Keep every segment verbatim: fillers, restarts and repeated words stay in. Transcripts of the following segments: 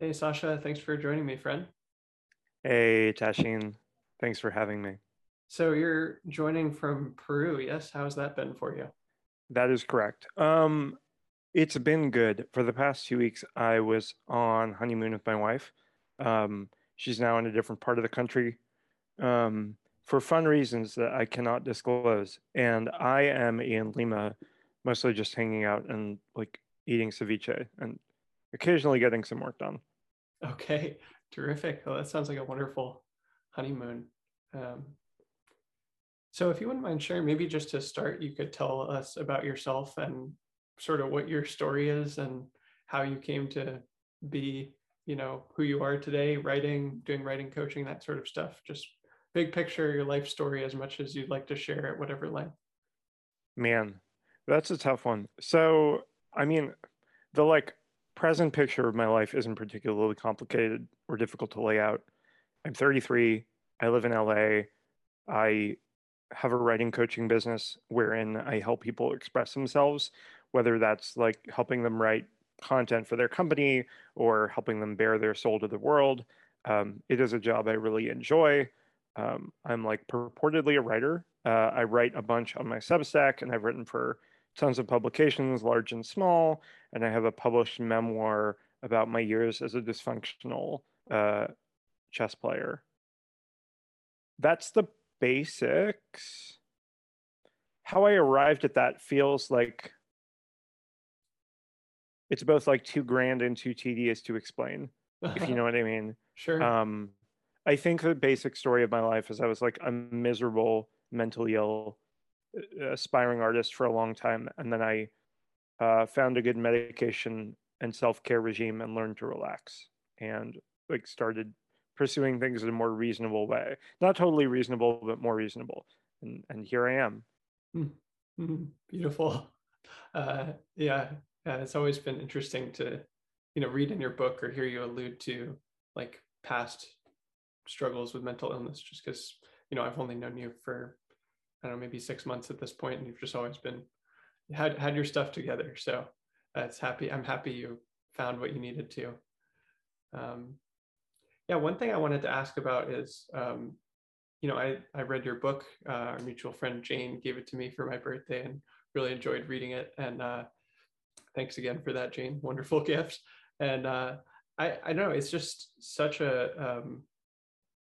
Hey, Sasha, thanks for joining me, friend. Hey, Tashin, thanks for having me. So you're joining from Peru, yes? How's that been for you? That is correct. Um, it's been good. For the past two weeks, I was on honeymoon with my wife. Um, she's now in a different part of the country um, for fun reasons that I cannot disclose. And I am in Lima, mostly just hanging out and like eating ceviche and occasionally getting some work done. Okay, terrific. Well, that sounds like a wonderful honeymoon. Um, So if you wouldn't mind sharing, maybe just to start, you could tell us about yourself and sort of what your story is and how you came to be, you know, who you are today, writing, doing writing coaching, that sort of stuff. Just big picture, your life story as much as you'd like to share at whatever length. Man, that's a tough one. So, I mean, the like present picture of my life isn't particularly complicated or difficult to lay out. I'm thirty-three. I live in L A. I have a writing coaching business wherein I help people express themselves, whether that's like helping them write content for their company or helping them bear their soul to the world. Um, it is a job I really enjoy. Um, I'm like purportedly a writer. Uh, I write a bunch on my Substack and I've written for tons of publications, large and small. And I have a published memoir about my years as a dysfunctional uh, chess player. That's the basics. How I arrived at that feels like it's both like too grand and too tedious to explain, if you know what I mean. Sure. Um, I think the basic story of my life is I was like a miserable, mentally ill, aspiring artist for a long time. And then I uh, found a good medication and self-care regime and learned to relax and like started pursuing things in a more reasonable way. Not totally reasonable, but more reasonable. And, and here I am. Mm-hmm. Beautiful. Uh, yeah, uh, it's always been interesting to, you know, read in your book or hear you allude to like past struggles with mental illness, just because, you know, I've only known you for, I don't know, maybe six months at this point, and you've just always been, had, had your stuff together. So uh, it's happy. I'm happy you found what you needed to. Um, Yeah, one thing I wanted to ask about is, um, you know, I, I read your book. Uh, our mutual friend Jane gave it to me for my birthday and really enjoyed reading it. And uh, thanks again for that, Jane. Wonderful gift. And uh, I, I don't know, it's just such a um,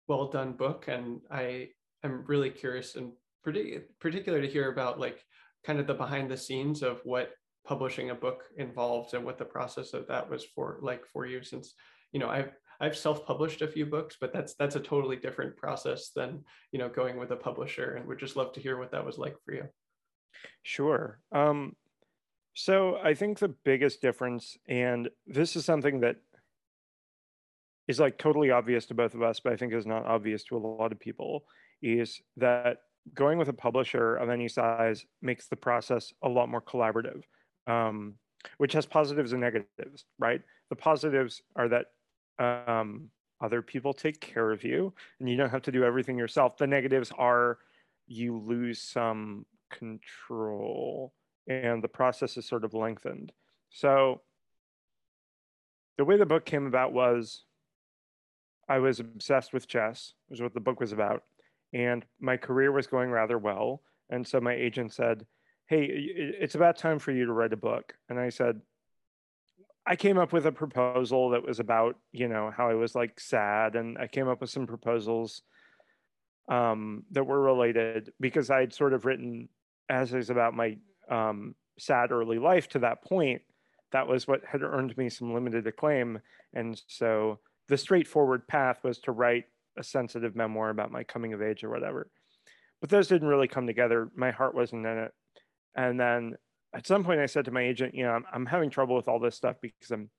well done book. And I am really curious and pretty, particular to hear about like kind of the behind the scenes of what publishing a book involves and what the process of that was for like for you, since, you know, I've I've self-published a few books, but that's that's a totally different process than, you know, going with a publisher. And we'd just love to hear what that was like for you. Sure. Um, so I think the biggest difference, and this is something that is like totally obvious to both of us, but I think is not obvious to a lot of people, is that going with a publisher of any size makes the process a lot more collaborative, um, which has positives and negatives, right? The positives are that um other people take care of you and you don't have to do everything yourself. The negatives are you lose some control and the process is sort of lengthened. So the way the book came about was I was obsessed with chess, which is what the book was about, and my career was going rather well. And so my agent said, hey, it's about time for you to write a book. And I said, I came up with a proposal that was about, you know, how I was like sad. And I came up with some proposals um, that were related because I had sort of written essays about my um, sad early life to that point. That was what had earned me some limited acclaim. And so the straightforward path was to write a sensitive memoir about my coming of age or whatever. But those didn't really come together. My heart wasn't in it. And then at some point I said to my agent, you know, I'm, I'm having trouble with all this stuff because I'm,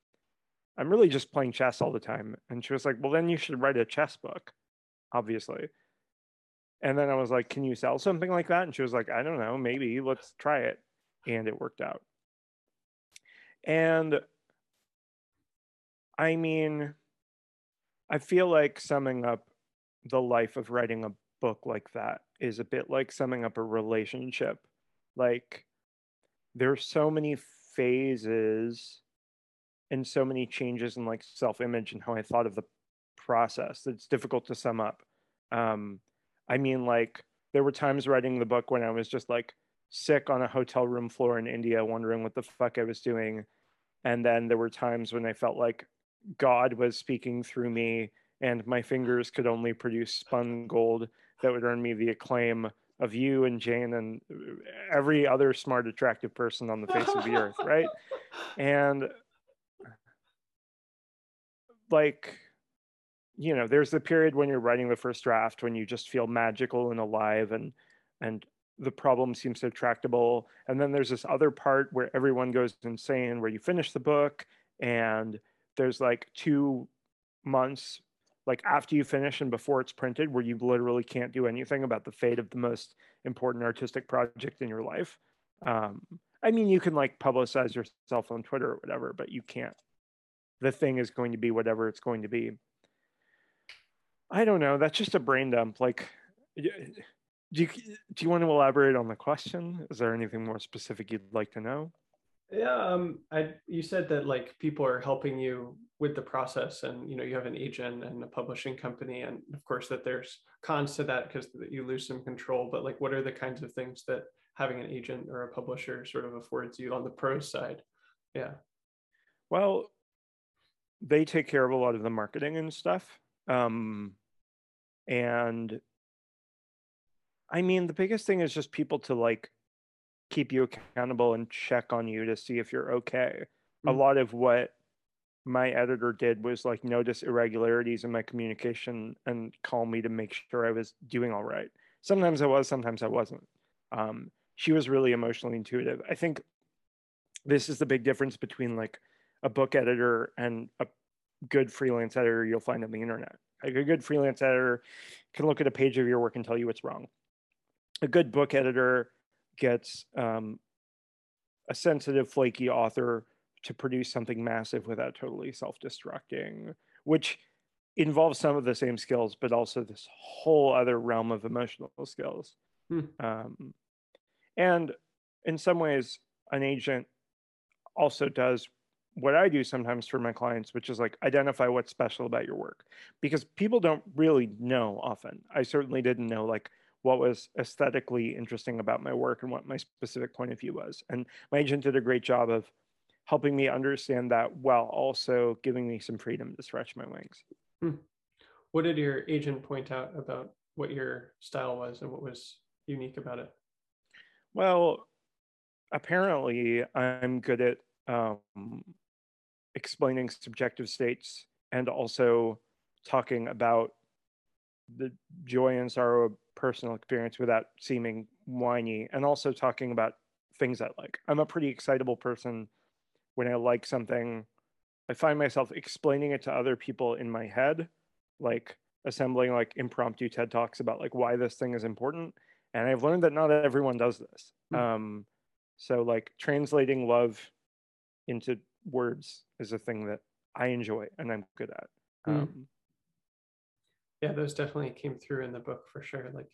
I'm really just playing chess all the time. And she was like, well, then you should write a chess book, obviously. And then I was like, can you sell something like that? And she was like, I don't know, maybe let's try it. And it worked out. And I mean, I feel like summing up the life of writing a book like that is a bit like summing up a relationship. Like, there's so many phases and so many changes in like self-image and how I thought of the process that it's difficult to sum up. Um, I mean, like there were times writing the book when I was just like sick on a hotel room floor in India, wondering what the fuck I was doing. And then there were times when I felt like God was speaking through me and my fingers could only produce spun gold that would earn me the acclaim of you and Jane and every other smart, attractive person on the face of the earth, right? And like, you know, there's the period when you're writing the first draft when you just feel magical and alive and and the problem seems so tractable. And then there's this other part where everyone goes insane, where you finish the book and there's like two months like after you finish and before it's printed, where you literally can't do anything about the fate of the most important artistic project in your life. Um, I mean, you can like publicize yourself on Twitter or whatever, but you can't. The thing is going to be whatever it's going to be. I don't know. That's just a brain dump. Like, do you, do you want to elaborate on the question? Is there anything more specific you'd like to know? Yeah, um, I, you said that like people are helping you with the process, and you know you have an agent and a publishing company, and of course that there's cons to that because you lose some control. But like, what are the kinds of things that having an agent or a publisher sort of affords you on the prose side? Yeah. Well, they take care of a lot of the marketing and stuff, um, and I mean the biggest thing is just people to like keep you accountable and check on you to see if you're okay. Mm-hmm. A lot of what my editor did was like notice irregularities in my communication and call me to make sure I was doing all right. Sometimes I was, sometimes I wasn't. Um, she was really emotionally intuitive. I think this is the big difference between like a book editor and a good freelance editor you'll find on the internet. Like a good freelance editor can look at a page of your work and tell you what's wrong. A good book editor gets um, a sensitive, flaky author to produce something massive without totally self-destructing, which involves some of the same skills, but also this whole other realm of emotional skills. Hmm. Um, and in some ways, an agent also does what I do sometimes for my clients, which is like identify what's special about your work, because people don't really know often. I certainly didn't know like what was aesthetically interesting about my work and what my specific point of view was. And my agent did a great job of helping me understand that while also giving me some freedom to stretch my wings. Hmm. What did your agent point out about what your style was and what was unique about it? Well, apparently I'm good at um, explaining subjective states and also talking about the joy and sorrow of personal experience without seeming whiny, and also talking about things I like. I'm a pretty excitable person. When I like something, I find myself explaining it to other people in my head, like assembling like impromptu TED Talks about like why this thing is important. And I've learned that not everyone does this. Mm-hmm. Um, so like translating love into words is a thing that I enjoy and I'm good at. Mm-hmm. Um, Yeah, those definitely came through in the book for sure, like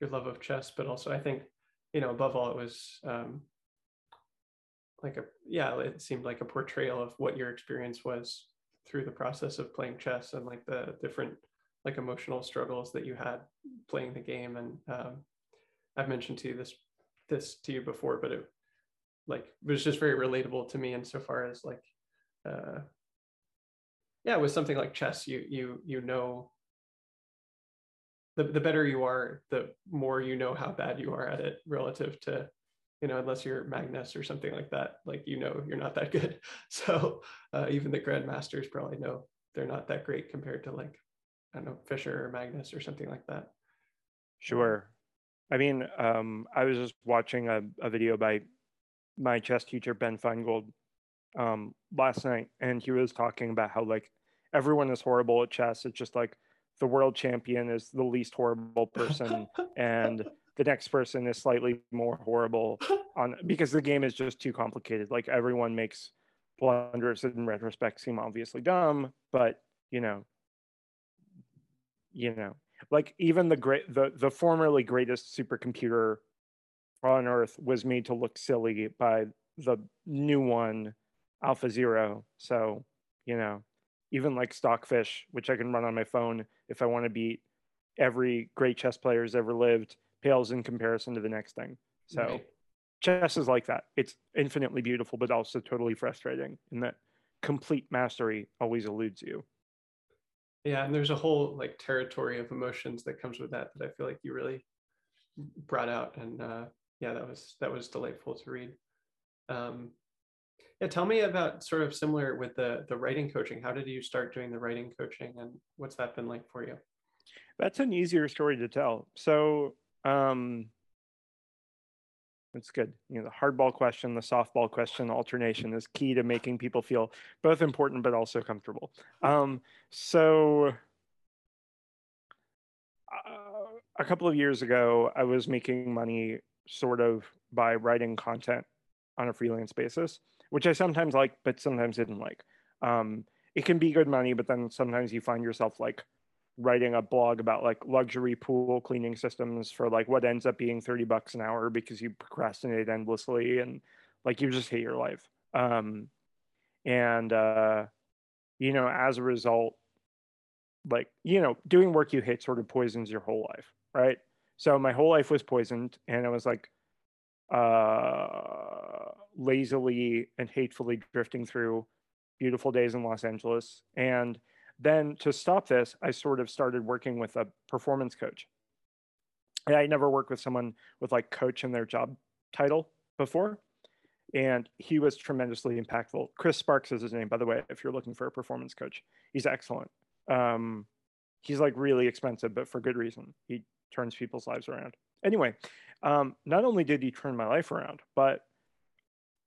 your love of chess, but also I think, you know, above all, it was um, like a, yeah, it seemed like a portrayal of what your experience was through the process of playing chess and like the different like emotional struggles that you had playing the game. And um, I've mentioned to you this, this to you before, but it like was just very relatable to me insofar as like, uh, yeah, with something like chess, you, you, you know, The, the better you are, the more you know how bad you are at it relative to, you know, unless you're Magnus or something like that, like, you know, you're not that good. So uh, even the grandmasters probably know they're not that great compared to like, I don't know, Fischer or Magnus or something like that. Sure. I mean, um, I was just watching a, a video by my chess teacher, Ben Finegold, um, last night, and he was talking about how like everyone is horrible at chess. It's just like, the world champion is the least horrible person and the next person is slightly more horrible on because the game is just too complicated. Like everyone makes blunders in retrospect seem obviously dumb, but you know, you know, like even the great, the, the formerly greatest supercomputer on earth was made to look silly by the new one Alpha Zero. So, you know, even like Stockfish, which I can run on my phone if I want to beat every great chess player who's ever lived, pales in comparison to the next thing. So right. Chess is like that. It's infinitely beautiful, but also totally frustrating in that complete mastery always eludes you. Yeah, and there's a whole like territory of emotions that comes with that that I feel like you really brought out. And uh, yeah, that was that was delightful to read. Um, yeah, tell me about sort of similar with the the writing coaching. How did you start doing the writing coaching, and what's that been like for you? That's an easier story to tell. So um, it's good. You know, the hardball question, the softball question alternation is key to making people feel both important but also comfortable. Um, so uh, a couple of years ago, I was making money sort of by writing content on a freelance basis, which I sometimes liked, but sometimes didn't like. Um, it can be good money, but then sometimes you find yourself like writing a blog about like luxury pool cleaning systems for like what ends up being thirty bucks an hour because you procrastinate endlessly and like you just hate your life. Um, and, uh, you know, as a result, like, you know, doing work you hate sort of poisons your whole life, right? So my whole life was poisoned, and I was like uh, lazily and hatefully drifting through beautiful days in Los Angeles. And then to stop this, I sort of started working with a performance coach. And I never worked with someone with like coach in their job title before. And he was tremendously impactful. Chris Sparks is his name, by the way, if you're looking for a performance coach. He's excellent. Um, he's like really expensive, but for good reason. He turns people's lives around. Anyway, um, not only did he turn my life around, but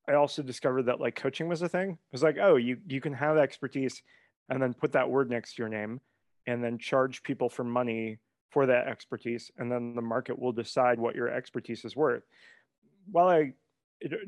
I also discovered that like coaching was a thing. It was like, oh, you you can have expertise and then put that word next to your name and then charge people for money for that expertise. And then the market will decide what your expertise is worth. While I,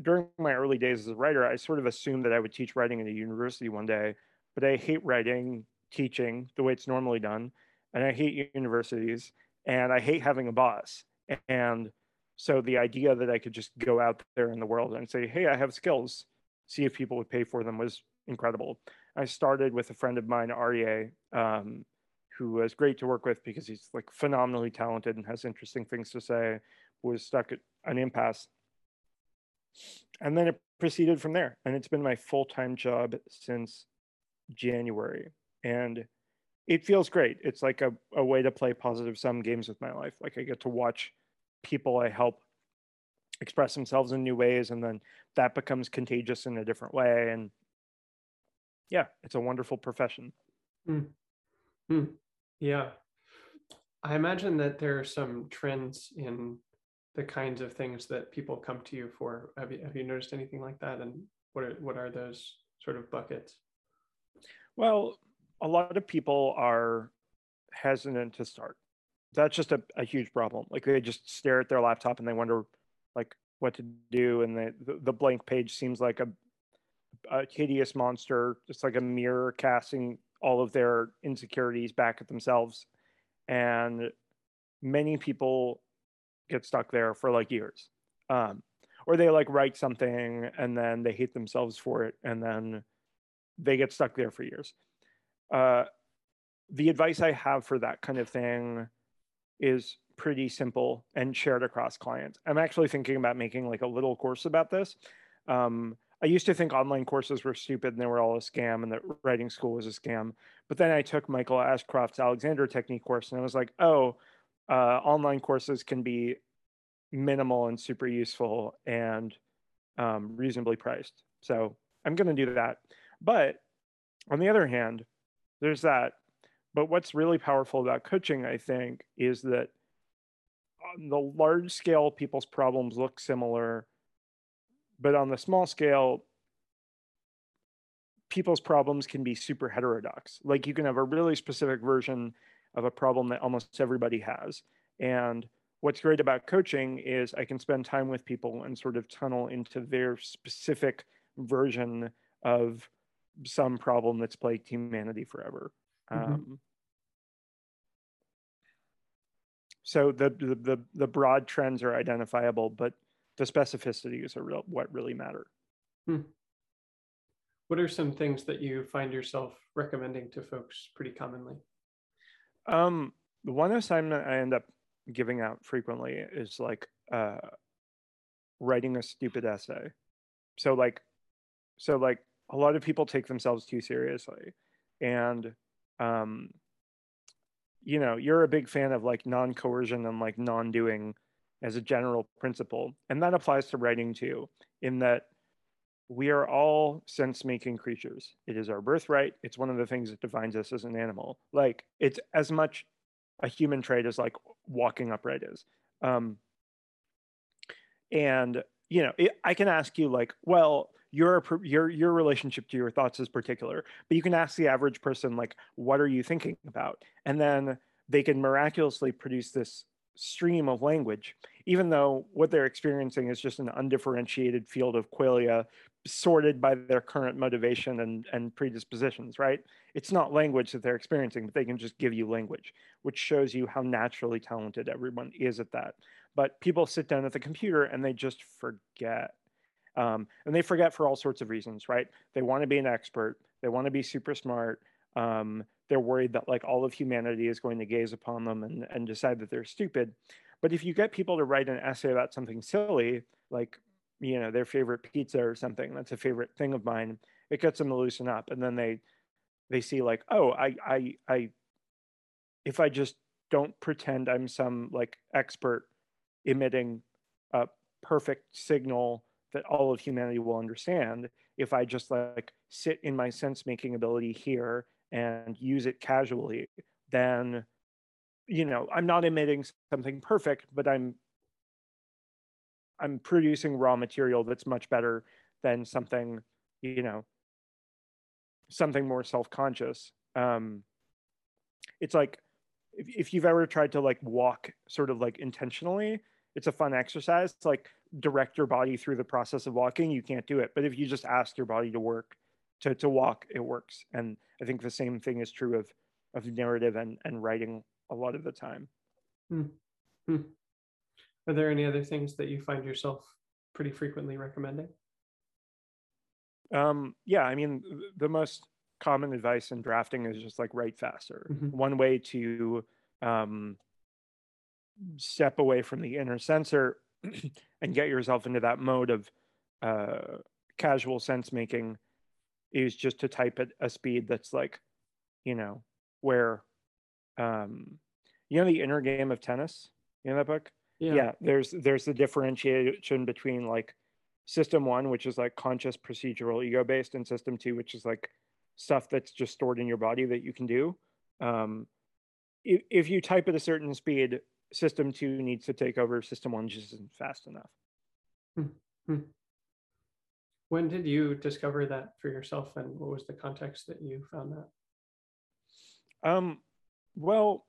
during my early days as a writer, I sort of assumed that I would teach writing at a university one day, but I hate writing, teaching the way it's normally done. And I hate universities, and I hate having a boss. And so the idea that I could just go out there in the world and say, hey, I have skills, see if people would pay for them, was incredible. I started with a friend of mine, Arie, um, who was great to work with because he's like phenomenally talented and has interesting things to say, was stuck at an impasse. And then it proceeded from there. And it's been my full-time job since January. And it feels great. It's like a, a way to play positive sum games with my life. Like I get to watch people I help express themselves in new ways, and then that becomes contagious in a different way. And yeah, it's a wonderful profession. Mm. Mm. Yeah. I imagine that there are some trends in the kinds of things that people come to you for. Have you, have you noticed anything like that? And what are, what are those sort of buckets? Well, a lot of people are hesitant to start. That's just a, a huge problem. Like they just stare at their laptop and they wonder like what to do. And they, the, the blank page seems like a a hideous monster, just like a mirror casting all of their insecurities back at themselves. And many people get stuck there for like years. Um, or they like write something and then they hate themselves for it. And then they get stuck there for years. Uh, the advice I have for that kind of thing is pretty simple and shared across clients. I'm actually thinking about making like a little course about this. Um, I used to think online courses were stupid and they were all a scam and that writing school was a scam. But then I took Michael Ashcroft's Alexander Technique course and I was like, oh, uh, online courses can be minimal and super useful and um, reasonably priced. So I'm going to do that. But on the other hand, there's that. But what's really powerful about coaching, I think, is that on the large scale, people's problems look similar. But on the small scale, people's problems can be super heterodox. Like you can have a really specific version of a problem that almost everybody has. And what's great about coaching is I can spend time with people and sort of tunnel into their specific version of some problem that's plagued humanity forever. Mm-hmm. Um, so the, the, the, the broad trends are identifiable, but the specificities are real, what really matter. Hmm. what are some things that you find yourself recommending to folks pretty commonly? Um, the one assignment I end up giving out frequently is like uh, writing a stupid essay. So like, so like a lot of people take themselves too seriously, and um, you know, you're a big fan of like non-coercion and like non-doing as a general principle, and that applies to writing too, in that we are all sense-making creatures. It is our birthright. It's one of the things that defines us as an animal. Like, it's as much a human trait as like walking upright is. Um, and you know, it, I can ask you like, well, your your your relationship to your thoughts is particular, but you can ask the average person like, what are you thinking about? And then they can miraculously produce this stream of language, even though what they're experiencing is just an undifferentiated field of qualia sorted by their current motivation and, and predispositions, right? It's not language that they're experiencing, but they can just give you language, which shows you how naturally talented everyone is at that. But people sit down at the computer and they just forget. Um, and they forget for all sorts of reasons, right? They want to be an expert. They want to be super smart. Um, they're worried that like all of humanity is going to gaze upon them and, and decide that they're stupid. But if you get people to write an essay about something silly, like, you know, their favorite pizza or something, that's a favorite thing of mine, it gets them to loosen up. And then they, they see like, oh, I, I, I, if I just don't pretend I'm some like expert emitting a perfect signal that all of humanity will understand, if I just like sit in my sense-making ability here and use it casually, then, you know, I'm not emitting something perfect, but I'm I'm producing raw material that's much better than something, you know, something more self-conscious. Um, it's like, if, if you've ever tried to like walk sort of like intentionally, it's a fun exercise. It's like, direct your body through the process of walking, you can't do it. But if you just ask your body to work, to, to walk, it works. And I think the same thing is true of, of narrative and, and writing a lot of the time. Mm-hmm. Are there any other things that you find yourself pretty frequently recommending? Um, yeah, I mean, the most common advice in drafting is just like write faster. Mm-hmm. One way to um, step away from the inner censor and get yourself into that mode of uh, casual sense making is just to type at a speed that's like, you know, where, um, you know, the inner game of tennis, you know that book? Yeah. yeah. There's, there's the differentiation between like system one, which is like conscious, procedural, ego based, and system two, which is like stuff that's just stored in your body that you can do. Um, if, if you type at a certain speed, system two needs to take over. System one just isn't fast enough. Mm-hmm. When did you discover that for yourself, and what was the context that you found that? Um, well,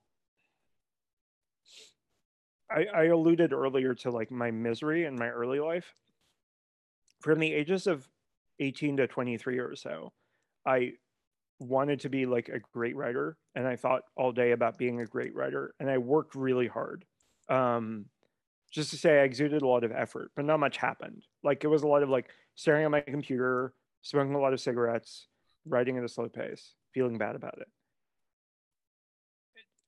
I, I alluded earlier to like my misery in my early life. From the ages of eighteen to twenty-three or so, I wanted to be like a great writer, and I thought all day about being a great writer, and I worked really hard. Um, just to say, I exuded a lot of effort, but not much happened. Like, it was a lot of like staring at my computer, smoking a lot of cigarettes, writing at a slow pace, feeling bad about it,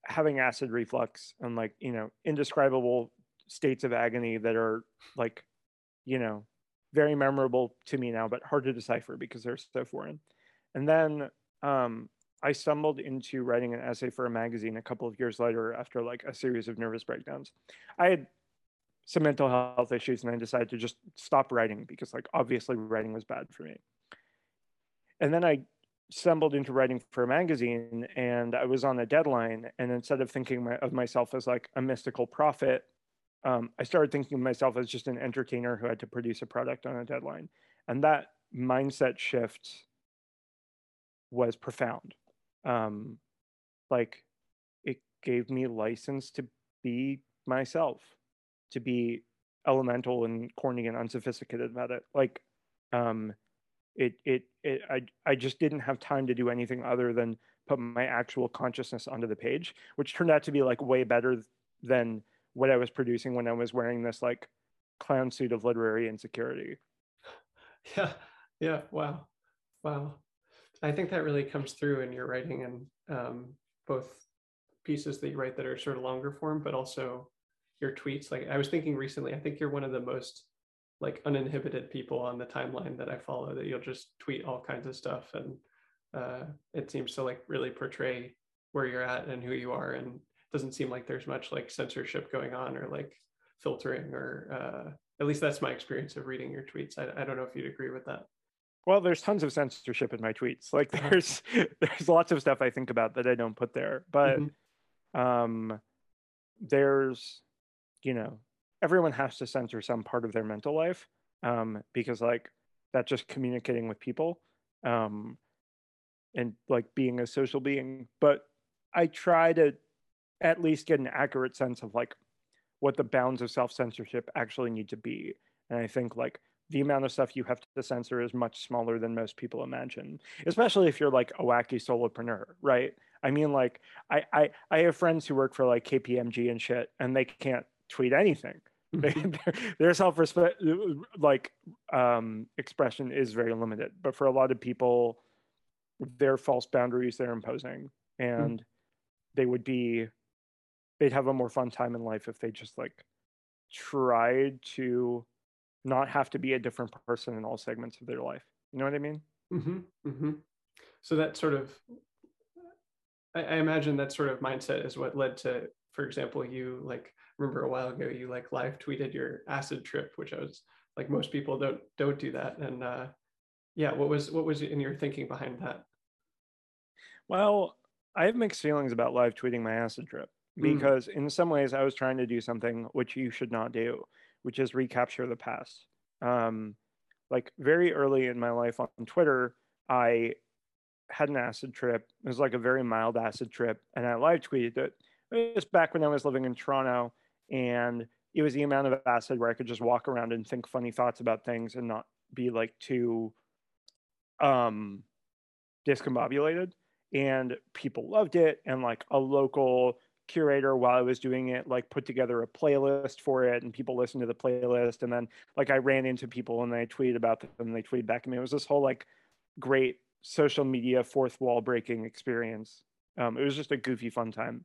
having acid reflux, and like, you know, indescribable states of agony that are like, you know, very memorable to me now, but hard to decipher because they're so foreign. And then Um, I stumbled into writing an essay for a magazine a couple of years later after like a series of nervous breakdowns. I had some mental health issues, and I decided to just stop writing because like obviously writing was bad for me. And then I stumbled into writing for a magazine, and I was on a deadline, and instead of thinking my, of myself as like a mystical prophet, um, I started thinking of myself as just an entertainer who had to produce a product on a deadline. And that mindset shift was profound. Um, like, it gave me license to be myself, to be elemental and corny and unsophisticated about it. Like, um, it, it, it, I, I just didn't have time to do anything other than put my actual consciousness onto the page, which turned out to be like way better than what I was producing when I was wearing this like clown suit of literary insecurity. Yeah. Yeah. Wow. Wow. I think that really comes through in your writing, and um, both pieces that you write that are sort of longer form, but also your tweets. Like, I was thinking recently, I think you're one of the most like uninhibited people on the timeline that I follow, that you'll just tweet all kinds of stuff. And uh, it seems to like really portray where you're at and who you are. And it doesn't seem like there's much like censorship going on or like filtering, or uh, at least that's my experience of reading your tweets. I, I don't know if you'd agree with that. Well, there's tons of censorship in my tweets. Like there's there's lots of stuff I think about that I don't put there, but mm-hmm. um, there's, you know, everyone has to censor some part of their mental life, um, because like that's just communicating with people, um, and like being a social being. But I try to at least get an accurate sense of like what the bounds of self-censorship actually need to be. And I think like the amount of stuff you have to censor is much smaller than most people imagine, especially if you're like a wacky solopreneur, right? I mean, like I I, I have friends who work for like K P M G and shit, and they can't tweet anything. Their self-respect, like um, expression is very limited. But for a lot of people, they're false boundaries they're imposing, and mm. they would be, they'd have a more fun time in life if they just like tried to not have to be a different person in all segments of their life. You know what I mean? Mm-hmm, mm-hmm. So that sort of, I, I imagine that sort of mindset is what led to, for example, you like, remember a while ago, you like live tweeted your acid trip, which I was like, most people don't don't do that. And uh, yeah, what was, what was in your thinking behind that? Well, I have mixed feelings about live tweeting my acid trip, because mm. in some ways I was trying to do something which you should not do, which is recapture the past. Um, like very early in my life on Twitter, I had an acid trip. It was like a very mild acid trip, and I live tweeted it. It was back when I was living in Toronto, and it was the amount of acid where I could just walk around and think funny thoughts about things and not be like too um, discombobulated. And people loved it, and like a local curator, while I was doing it, like put together a playlist for it, and people listened to the playlist. And then like I ran into people and I tweeted about them and they tweeted back at me. It was this whole like great social media fourth wall breaking experience. Um, it was just a goofy fun time.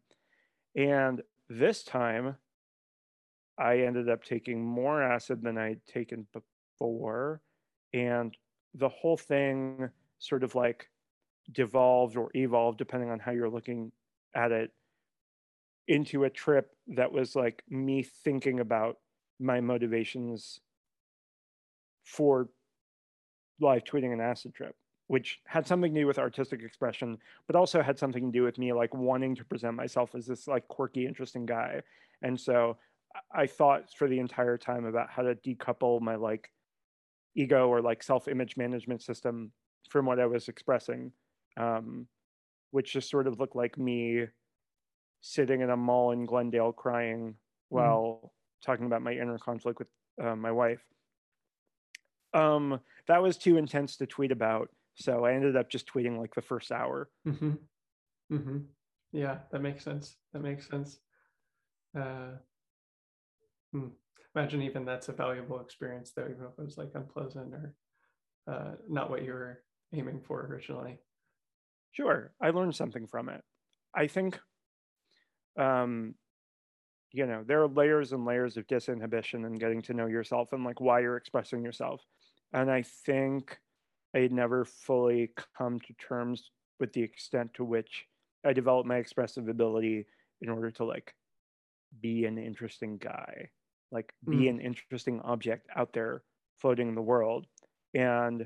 And this time I ended up taking more acid than I'd taken before, and the whole thing sort of like devolved or evolved, depending on how you're looking at it, into a trip that was like me thinking about my motivations for live tweeting an acid trip, which had something to do with artistic expression, but also had something to do with me like wanting to present myself as this like quirky, interesting guy. And so I thought for the entire time about how to decouple my like ego or like self-image management system from what I was expressing, um, which just sort of looked like me sitting in a mall in Glendale crying while mm-hmm. talking about my inner conflict with uh, my wife. Um, that was too intense to tweet about, so I ended up just tweeting like the first hour. Mm-hmm. Mm-hmm. Yeah, that makes sense. That makes sense. Uh, hmm. Imagine even that's a valuable experience, though, even if it was like unpleasant or uh, not what you were aiming for originally. Sure, I learned something from it. I think Um, you know, there are layers and layers of disinhibition and getting to know yourself and like why you're expressing yourself. And I think I had never fully come to terms with the extent to which I developed my expressive ability in order to like be an interesting guy, like be mm. an interesting object out there floating in the world. And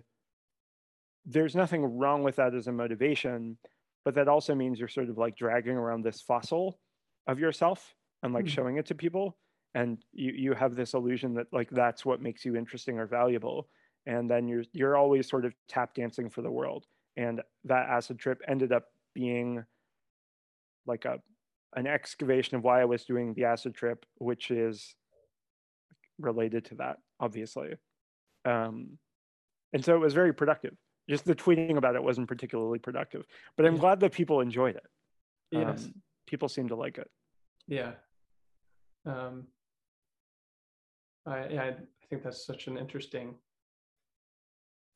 there's nothing wrong with that as a motivation, but that also means you're sort of like dragging around this fossil of yourself and like mm. showing it to people, and you you have this illusion that like that's what makes you interesting or valuable, and then you're you're always sort of tap dancing for the world. And that acid trip ended up being like a an excavation of why I was doing the acid trip, which is related to that, obviously, um and so it was very productive. Just the tweeting about it wasn't particularly productive, but I'm yeah. glad that people enjoyed it. Yes, um, people seem to like it. Yeah. Um, I, I think that's such an interesting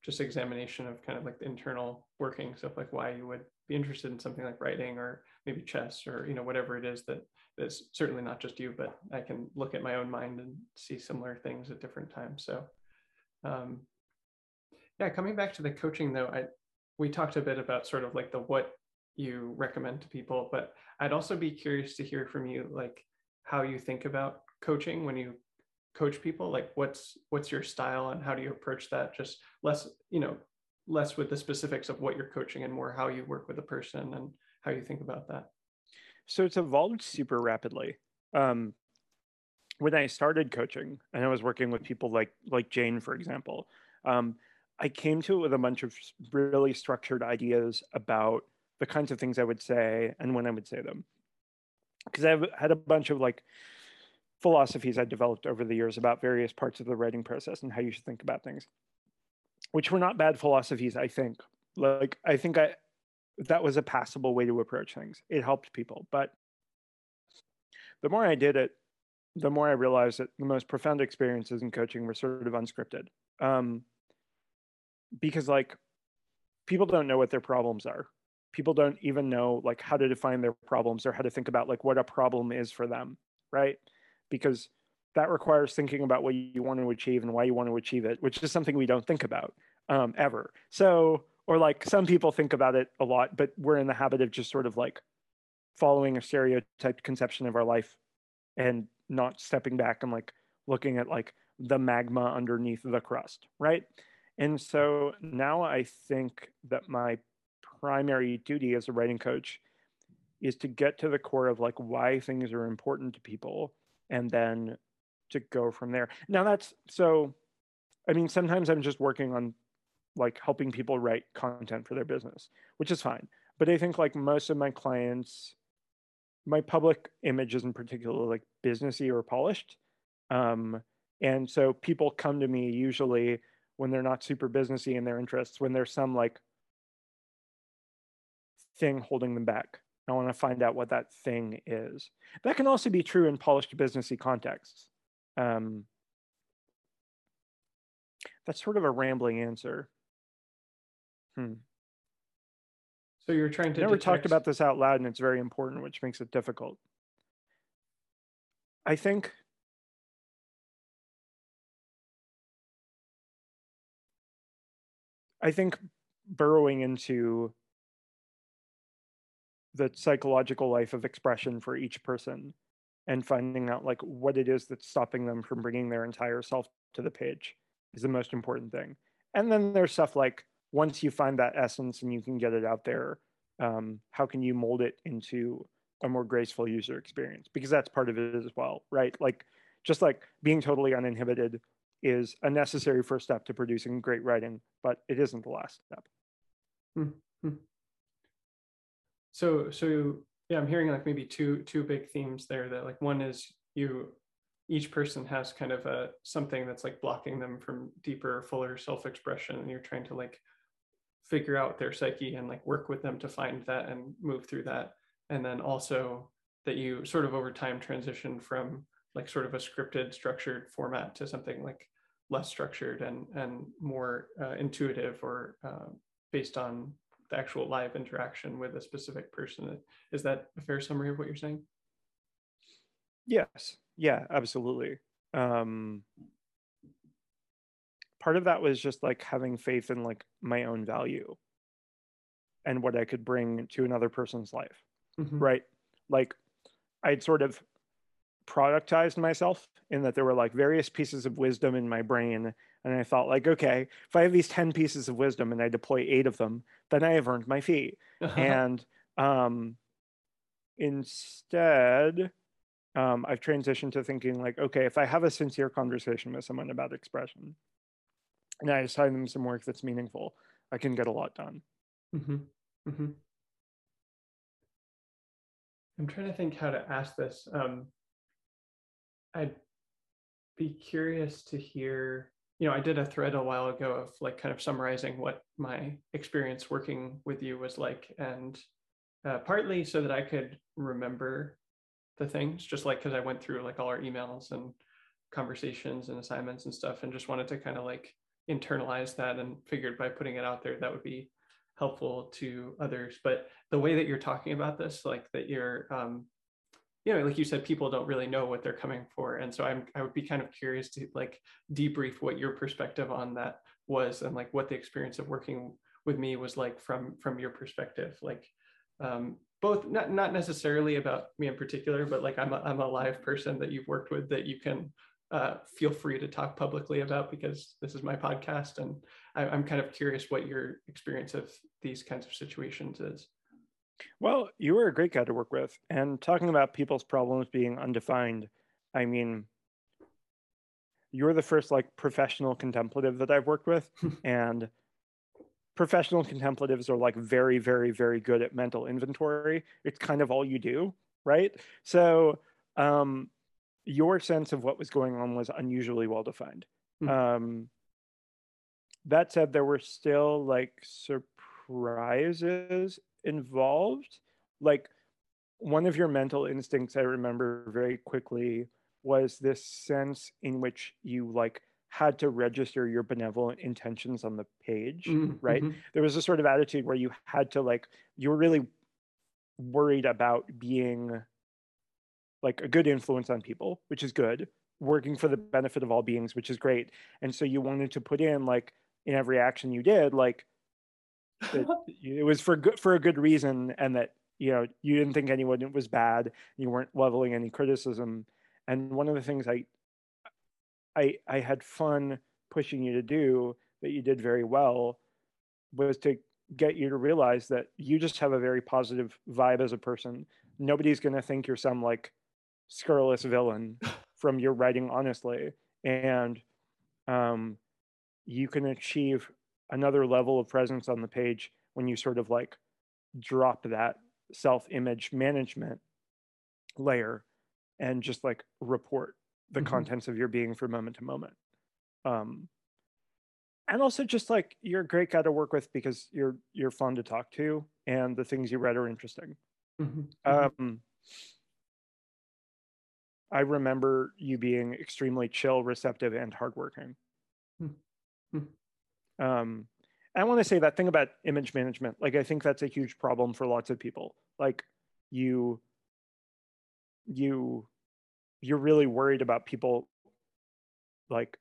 just examination of kind of like the internal workings of like why you would be interested in something like writing or maybe chess or, you know, whatever it is that that's certainly not just you, but I can look at my own mind and see similar things at different times. So um, yeah, coming back to the coaching though, I we talked a bit about sort of like the what you recommend to people, but I'd also be curious to hear from you, like how you think about coaching when you coach people, like what's what's your style and how do you approach that? Just less, you know, less with the specifics of what you're coaching and more how you work with a person and how you think about that. So it's evolved super rapidly. Um, when I started coaching and I was working with people like like Jane, for example, um, I came to it with a bunch of really structured ideas about the kinds of things I would say and when I would say them. Because I've had a bunch of like philosophies I developed over the years about various parts of the writing process and how you should think about things, which were not bad philosophies, I think. Like, I think I, that was a passable way to approach things. It helped people. But the more I did it, the more I realized that the most profound experiences in coaching were sort of unscripted. Um, because like, people don't know what their problems are. People don't even know like how to define their problems or how to think about like what a problem is for them, right? Because that requires thinking about what you want to achieve and why you want to achieve it, which is something we don't think about um, ever. So, or like some people think about it a lot, but we're in the habit of just sort of like following a stereotyped conception of our life and not stepping back and like looking at like the magma underneath the crust, right? And so now I think that my primary duty as a writing coach is to get to the core of like why things are important to people and then to go from there. Now that's, so, I mean, sometimes I'm just working on like helping people write content for their business, which is fine. But I think like most of my clients, my public image isn't particularly like businessy or polished. Um, and so people come to me usually when they're not super businessy in their interests, when there's some like thing holding them back. I want to find out what that thing is. That can also be true in polished businessy contexts. Um, that's sort of a rambling answer. Hmm. So you're trying to I've never detect... talked about this out loud, and it's very important, which makes it difficult. I think I think burrowing into the psychological life of expression for each person and finding out like what it is that's stopping them from bringing their entire self to the page is the most important thing. And then there's stuff like, once you find that essence and you can get it out there, um, how can you mold it into a more graceful user experience? Because that's part of it as well, right? Like, just like being totally uninhibited is a necessary first step to producing great writing, but it isn't the last step. Mm-hmm. So, so yeah, I'm hearing like maybe two two big themes there. That like one is you, each person has kind of a something that's like blocking them from deeper, fuller self-expression, and you're trying to like figure out their psyche and like work with them to find that and move through that. And then also that you sort of over time transition from like sort of a scripted, structured format to something like less structured and and more uh, intuitive or uh, based on actual live interaction with a specific person. Is that a fair summary of what you're saying? Yes. Yeah, absolutely. Um, part of that was just like having faith in like my own value and what I could bring to another person's life, mm-hmm. right? Like I'd sort of productized myself in that there were like various pieces of wisdom in my brain. And I thought like, okay, if I have these ten pieces of wisdom and I deploy eight of them, then I have earned my fee. Uh-huh. And um, instead, um, I've transitioned to thinking like, okay, if I have a sincere conversation with someone about expression and I assign them some work that's meaningful, I can get a lot done. Mm-hmm. Mm-hmm. I'm trying to think how to ask this. Um, I'd be curious to hear, you know, I did a thread a while ago of like kind of summarizing what my experience working with you was like, and uh, partly so that I could remember the things, just like, because I went through like all our emails and conversations and assignments and stuff, and just wanted to kind of like internalized that and figured by putting it out there, that would be helpful to others. But the way that you're talking about this, like that you're, um, you know, like you said, people don't really know what they're coming for. And so I'm, I would be kind of curious to like debrief what your perspective on that was and like what the experience of working with me was like from, from your perspective, like um, both not, not necessarily about me in particular, but like I'm a, I'm a live person that you've worked with that you can uh, feel free to talk publicly about because this is my podcast. And I, I'm kind of curious what your experience of these kinds of situations is. Well, you were a great guy to work with. And talking about people's problems being undefined, I mean, you're the first like professional contemplative that I've worked with. And professional contemplatives are like very, very, very good at mental inventory. It's kind of all you do, right? So um, your sense of what was going on was unusually well-defined. Mm-hmm. Um, that said, there were still like surprises involved. Like one of your mental instincts I remember very quickly was this sense in which you like had to register your benevolent intentions on the page, mm-hmm. right? Mm-hmm. There was a sort of attitude where you had to like, you were really worried about being like a good influence on people, which is good, working for the benefit of all beings, which is great. And so you wanted to put in like, in every action you did, like, it was for good, for a good reason, and that, you know, you didn't think anyone was bad. You weren't leveling any criticism. And one of the things I, I, I had fun pushing you to do that you did very well was to get you to realize that you just have a very positive vibe as a person. Nobody's going to think you're some like scurrilous villain from your writing, honestly. And um, you can achieve another level of presence on the page when you sort of like drop that self-image management layer and just like report the mm-hmm. contents of your being from moment to moment. Um, and also just like, you're a great guy to work with because you're, you're fun to talk to and the things you write are interesting. Mm-hmm. Um, I remember you being extremely chill, receptive, and hardworking. Mm-hmm. Um, I want to say that thing about image management, like, I think that's a huge problem for lots of people. Like you, you, you're really worried about people like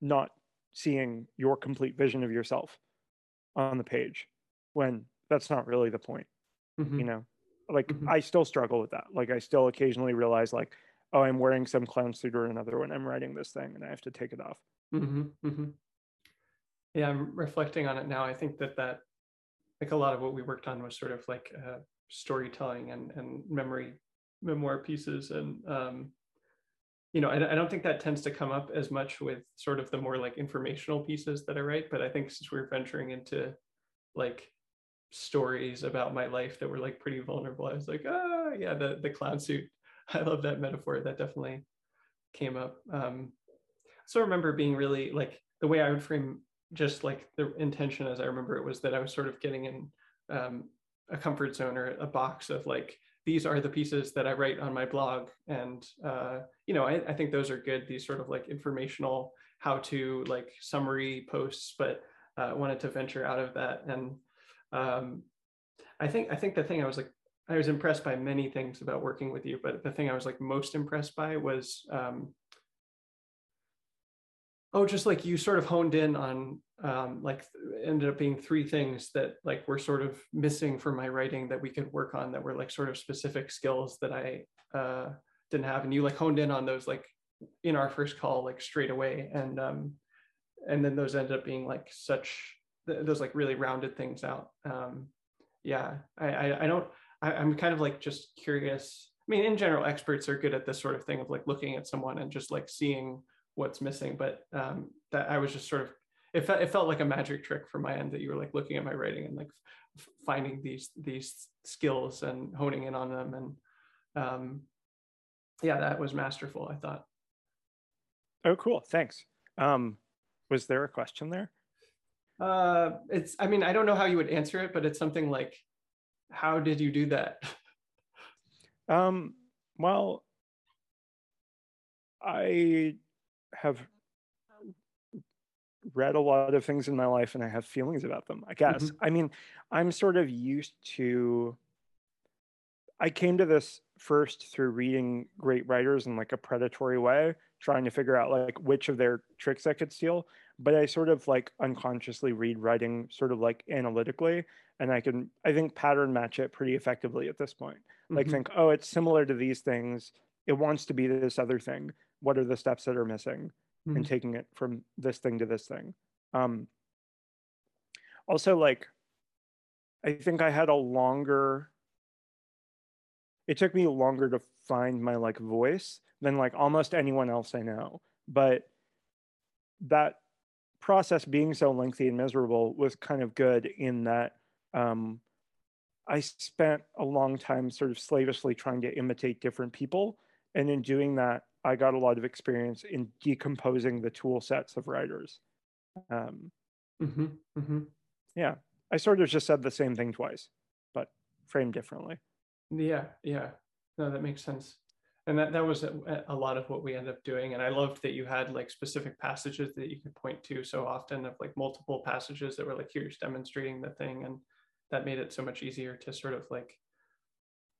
not seeing your complete vision of yourself on the page when that's not really the point, mm-hmm. you know, like mm-hmm. I still struggle with that. Like I still occasionally realize like, oh, I'm wearing some clown suit or another when I'm writing this thing and I have to take it off. Mm-hmm. Mm-hmm. Yeah, I'm reflecting on it now. I think that that, like a lot of what we worked on was sort of like uh, storytelling and, and memory, memoir pieces. And, um, you know, I, I don't think that tends to come up as much with sort of the more like informational pieces that I write. But I think since we're venturing into like stories about my life that were like pretty vulnerable, I was like, oh, yeah, the, the clown suit. I love that metaphor. That definitely came up. Um, so I remember being really like the way I would frame just like the intention, as I remember it, was that I was sort of getting in um, a comfort zone or a box of like, these are the pieces that I write on my blog. And, uh, you know, I, I think those are good. These sort of like informational how to like summary posts, but I uh, wanted to venture out of that. And um, I think, I think the thing I was like, I was impressed by many things about working with you, but the thing I was like most impressed by was, um, Oh, just like you sort of honed in on um, like ended up being three things that like were sort of missing from my writing that we could work on that were like sort of specific skills that I uh, didn't have. And you like honed in on those like in our first call, like straight away. And um, and then those ended up being like such, th- those like really rounded things out. Um, yeah, I, I, I don't, I, I'm kind of like just curious. I mean, in general, experts are good at this sort of thing of like looking at someone and just like seeing what's missing, but um, that I was just sort of, it, fe- it felt like a magic trick from my end that you were like looking at my writing and like f- finding these these skills and honing in on them. And um, yeah, that was masterful, I thought. Oh, cool, thanks. Um, was there a question there? Uh, it's, I mean, I don't know how you would answer it, but it's something like, how did you do that? um, well, I have read a lot of things in my life and I have feelings about them, I guess. Mm-hmm. I mean, I'm sort of used to, I came to this first through reading great writers in like a predatory way, trying to figure out like which of their tricks I could steal. But I sort of like unconsciously read writing sort of like analytically, and I can, I think, pattern match it pretty effectively at this point. Like mm-hmm. think, oh, it's similar to these things. It wants to be this other thing. What are the steps that are missing? Mm-hmm. And taking it from this thing to this thing. Um, also, like, I think I had a longer, it took me longer to find my like voice than like almost anyone else I know. But that process being so lengthy and miserable was kind of good in that um, I spent a long time sort of slavishly trying to imitate different people. And in doing that, I got a lot of experience in decomposing the tool sets of writers. Um, mm-hmm, mm-hmm. Yeah, I sort of just said the same thing twice, but framed differently. Yeah, yeah, no, that makes sense. And that, that was a, a lot of what we ended up doing. And I loved that you had like specific passages that you could point to so often, of like multiple passages that were like, here's demonstrating the thing. And that made it so much easier to sort of like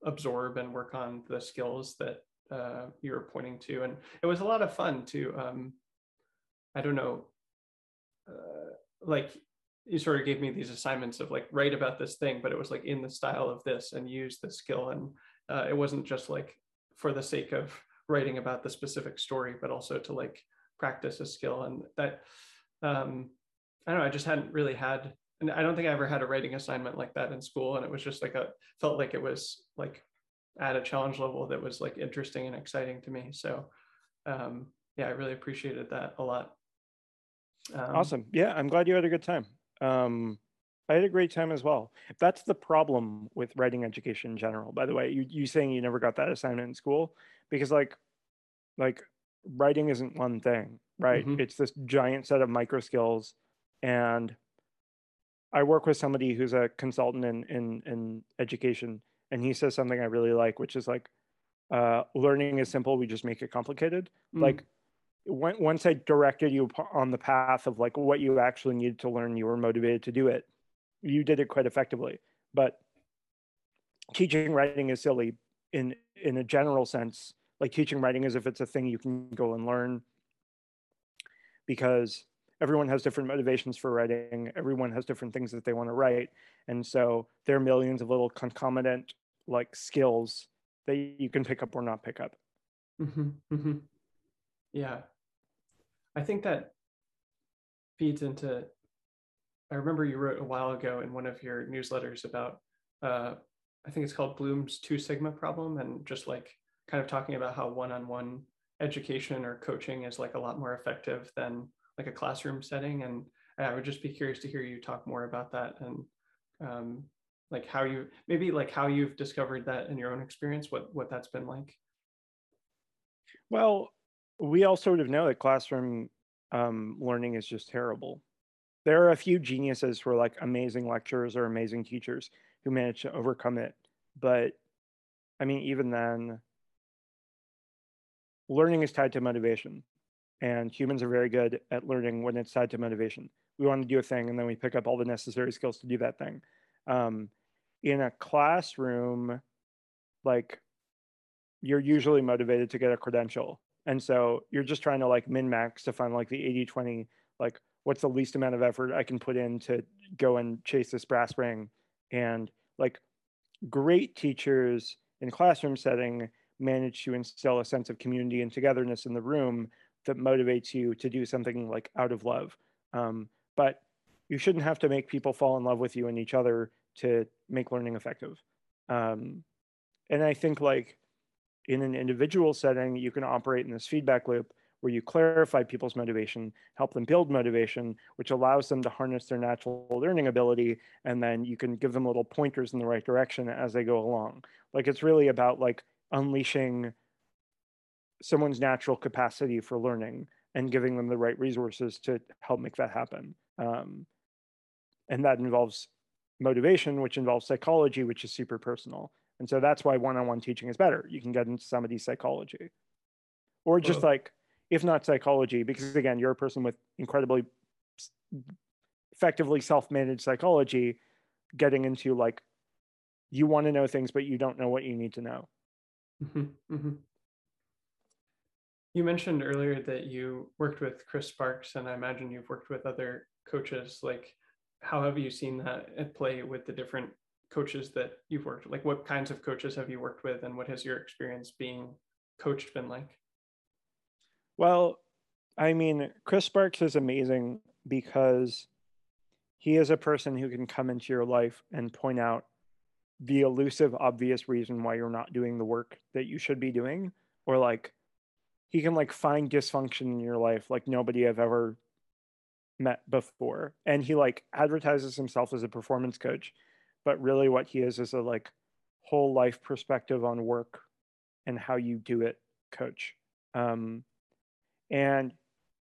absorb and work on the skills that Uh, you were pointing to. And it was a lot of fun to, um, I don't know, uh, like you sort of gave me these assignments of like, write about this thing, but it was like in the style of this and use the skill. And uh, it wasn't just like for the sake of writing about the specific story, but also to like practice a skill. And that, um, I don't know, I just hadn't really had, and I don't think I ever had a writing assignment like that in school. And it was just like a, felt like it was like at a challenge level that was like interesting and exciting to me. So um, yeah, I really appreciated that a lot. Um, awesome. Yeah, I'm glad you had a good time. Um, I had a great time as well. That's the problem with writing education in general, by the way. You you saying you never got that assignment in school, because like, like writing isn't one thing, right? Mm-hmm. It's this giant set of micro skills. And I work with somebody who's a consultant in in, in education. And he says something I really like, which is like, uh, learning is simple, we just make it complicated. Mm. Like when, once I directed you on the path of like what you actually needed to learn, you were motivated to do it. You did it quite effectively. But teaching writing is silly in, in a general sense. Like teaching writing as if it's a thing you can go and learn, because everyone has different motivations for writing. Everyone has different things that they want to write. And so there are millions of little concomitant like skills that you can pick up or not pick up. Mm-hmm, mm-hmm. Yeah. I think that feeds into, I remember you wrote a while ago in one of your newsletters about, uh, I think it's called Bloom's Two Sigma problem, and just like kind of talking about how one-on-one education or coaching is like a lot more effective than like a classroom setting. And I would just be curious to hear you talk more about that, and um, like how you, maybe like how you've discovered that in your own experience, what, what that's been like. Well, we all sort of know that classroom um, learning is just terrible. There are a few geniuses who are like amazing lecturers or amazing teachers who manage to overcome it. But I mean, even then, learning is tied to motivation. And humans are very good at learning when it's tied to motivation. We want to do a thing, and then we pick up all the necessary skills to do that thing. Um, in a classroom, like, you're usually motivated to get a credential. And so you're just trying to like min-max to find like the eighty twenty, like what's the least amount of effort I can put in to go and chase this brass ring. And like great teachers in a classroom setting manage to instill a sense of community and togetherness in the room that motivates you to do something like out of love. Um, but you shouldn't have to make people fall in love with you and each other to make learning effective. Um, and I think like in an individual setting, you can operate in this feedback loop where you clarify people's motivation, help them build motivation, which allows them to harness their natural learning ability. And then you can give them little pointers in the right direction as they go along. Like it's really about like unleashing someone's natural capacity for learning and giving them the right resources to help make that happen. Um, and that involves motivation, which involves psychology, which is super personal. And so that's why one-on-one teaching is better. You can get into somebody's psychology, or just Whoa. Like, if not psychology, because again, you're a person with incredibly effectively self-managed psychology, getting into like, you want to know things, but you don't know what you need to know. Mm-hmm. Mm-hmm. You mentioned earlier that you worked with Chris Sparks, and I imagine you've worked with other coaches. Like, how have you seen that at play with the different coaches that you've worked with? Like, what kinds of coaches have you worked with, and what has your experience being coached been like? Well, I mean, Chris Sparks is amazing because he is a person who can come into your life and point out the elusive, obvious reason why you're not doing the work that you should be doing, or like, he can like find dysfunction in your life like nobody I've ever met before. And he like advertises himself as a performance coach, but really what he is is a like whole life perspective on work and how you do it coach. Um, and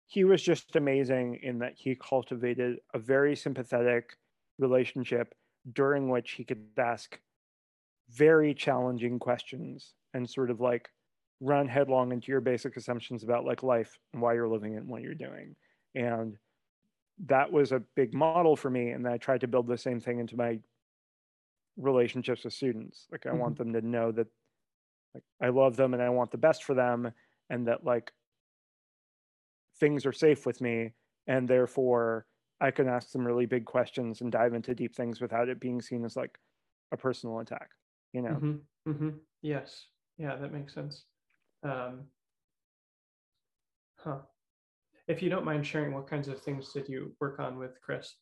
he was just amazing in that he cultivated a very sympathetic relationship during which he could ask very challenging questions and sort of like run headlong into your basic assumptions about like life and why you're living it and what you're doing. And that was a big model for me. And I tried to build the same thing into my relationships with students. Like, I mm-hmm. want them to know that like I love them and I want the best for them, and that like things are safe with me, and therefore I can ask some really big questions and dive into deep things without it being seen as like a personal attack, you know? Mm-hmm. Mm-hmm. Yes. Yeah, that makes sense. Um, huh. If you don't mind sharing, what kinds of things did you work on with Chris?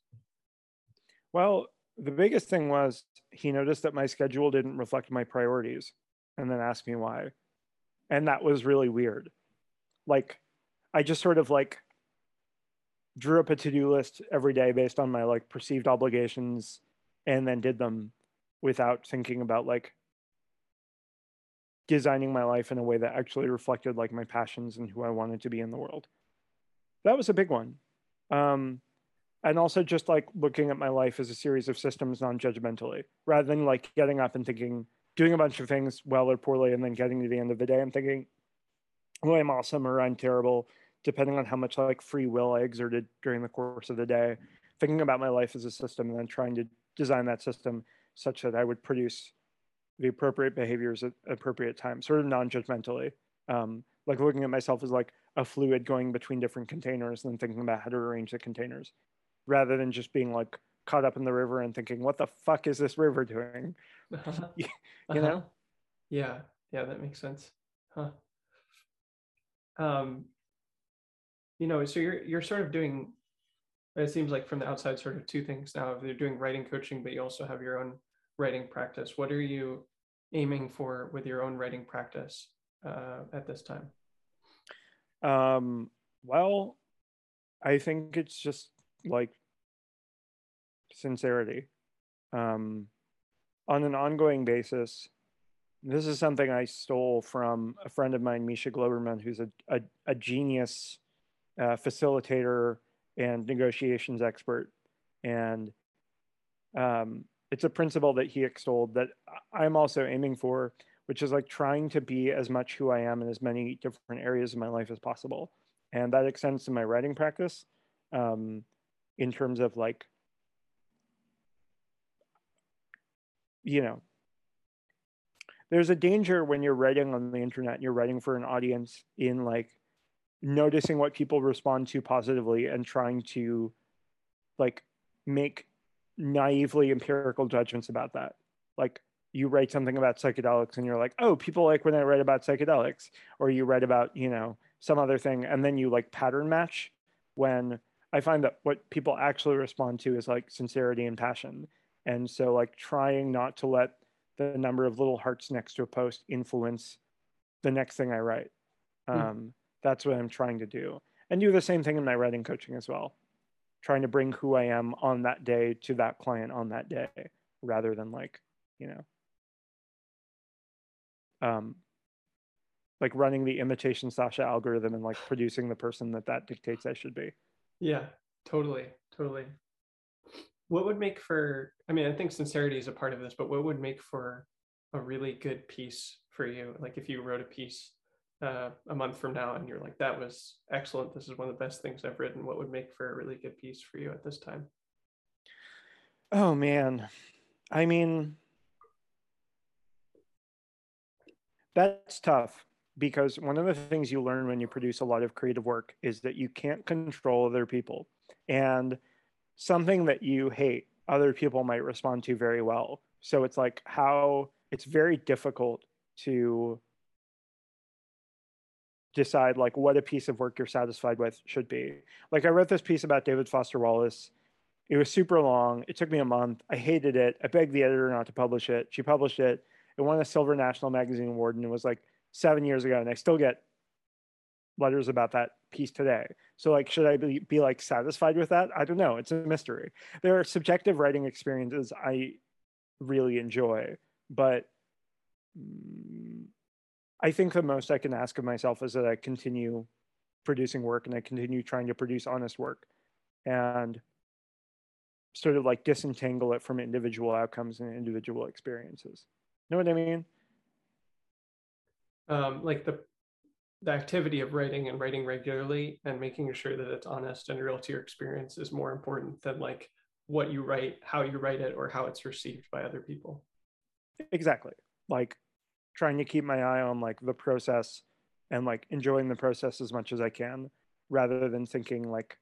Well, the biggest thing was he noticed that my schedule didn't reflect my priorities and then asked me why. And that was really weird. Like, I just sort of like drew up a to-do list every day based on my like perceived obligations and then did them without thinking about like designing my life in a way that actually reflected like my passions and who I wanted to be in the world. That was a big one. Um, and also just like looking at my life as a series of systems non-judgmentally, rather than like getting up and thinking, doing a bunch of things well or poorly, and then getting to the end of the day and thinking, oh, I'm awesome or I'm terrible, depending on how much like free will I exerted during the course of the day, thinking about my life as a system and then trying to design that system such that I would produce the appropriate behaviors at appropriate times, sort of non-judgmentally, um, like looking at myself as like a fluid going between different containers and thinking about how to arrange the containers, rather than just being like caught up in the river and thinking, what the fuck is this river doing? Uh-huh. you uh-huh. know? Yeah, yeah, that makes sense. Huh. Um, you know, so you're, you're sort of doing, it seems like from the outside, sort of two things now. You're doing writing coaching, but you also have your own writing practice. What are you aiming for with your own writing practice uh, at this time? Um, well, I think it's just like sincerity. Um, on an ongoing basis, this is something I stole from a friend of mine, Misha Globerman, who's a, a, a genius uh, facilitator and negotiations expert. And um, it's a principle that he extolled that I'm also aiming for, which is like trying to be as much who I am in as many different areas of my life as possible. And that extends to my writing practice um, in terms of like, you know, there's a danger when you're writing on the internet and you're writing for an audience in like noticing what people respond to positively and trying to like make naively empirical judgments about that. Like, you write something about psychedelics and you're like, oh, people like when I write about psychedelics, or you write about, you know, some other thing, and then you like pattern match, when I find that what people actually respond to is like sincerity and passion. And so like trying not to let the number of little hearts next to a post influence the next thing I write. Um, mm. That's what I'm trying to do. And do the same thing in my writing coaching as well. Trying to bring who I am on that day to that client on that day, rather than like, you know, um, like running the imitation Sasha algorithm and like producing the person that that dictates I should be. Yeah, totally, totally. What would make for, I mean, I think sincerity is a part of this, but what would make for a really good piece for you? Like, if you wrote a piece uh, a month from now and you're like, that was excellent, this is one of the best things I've written, what would make for a really good piece for you at this time? Oh man, I mean, that's tough, because one of the things you learn when you produce a lot of creative work is that you can't control other people, and something that you hate, other people might respond to very well. So it's like how it's very difficult to decide like what a piece of work you're satisfied with should be. Like I wrote this piece about David Foster Wallace. It was super long. It took me a month. I hated it. I begged the editor not to publish it. She published it. It won a Silver National Magazine Award, and it was like seven years ago, and I still get letters about that piece today. So like, should I be, be like satisfied with that? I don't know. It's a mystery. There are subjective writing experiences I really enjoy, but I think the most I can ask of myself is that I continue producing work and I continue trying to produce honest work and sort of like disentangle it from individual outcomes and individual experiences. You know what I mean? Um, like the, the activity of writing and writing regularly and making sure that it's honest and real to your experience is more important than like what you write, how you write it, or how it's received by other people. Exactly. Like trying to keep my eye on like the process and like enjoying the process as much as I can, rather than thinking like,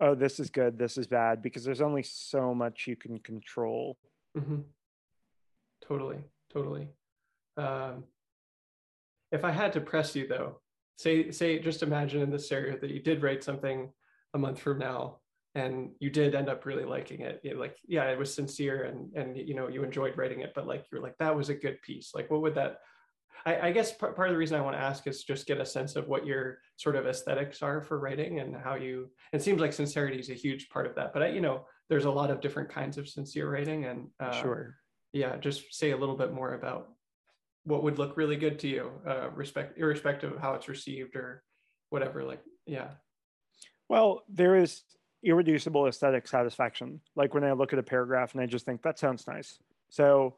oh, this is good, this is bad, because there's only so much you can control. Mm-hmm. Totally, totally. Um, If I had to press you though, say, say, just imagine in this scenario that you did write something a month from now and you did end up really liking it. You're like, yeah, it was sincere and, and you know, you enjoyed writing it, but like, you're like, that was a good piece. Like, what would that, I, I guess part, part of the reason I want to ask is just get a sense of what your sort of aesthetics are for writing and how you, it seems like sincerity is a huge part of that, but I, you know, there's a lot of different kinds of sincere writing and uh, sure. Yeah, just say a little bit more about what would look really good to you, uh, respect, irrespective of how it's received or whatever, like, yeah. Well, there is irreducible aesthetic satisfaction. Like when I look at a paragraph and I just think, that sounds nice. So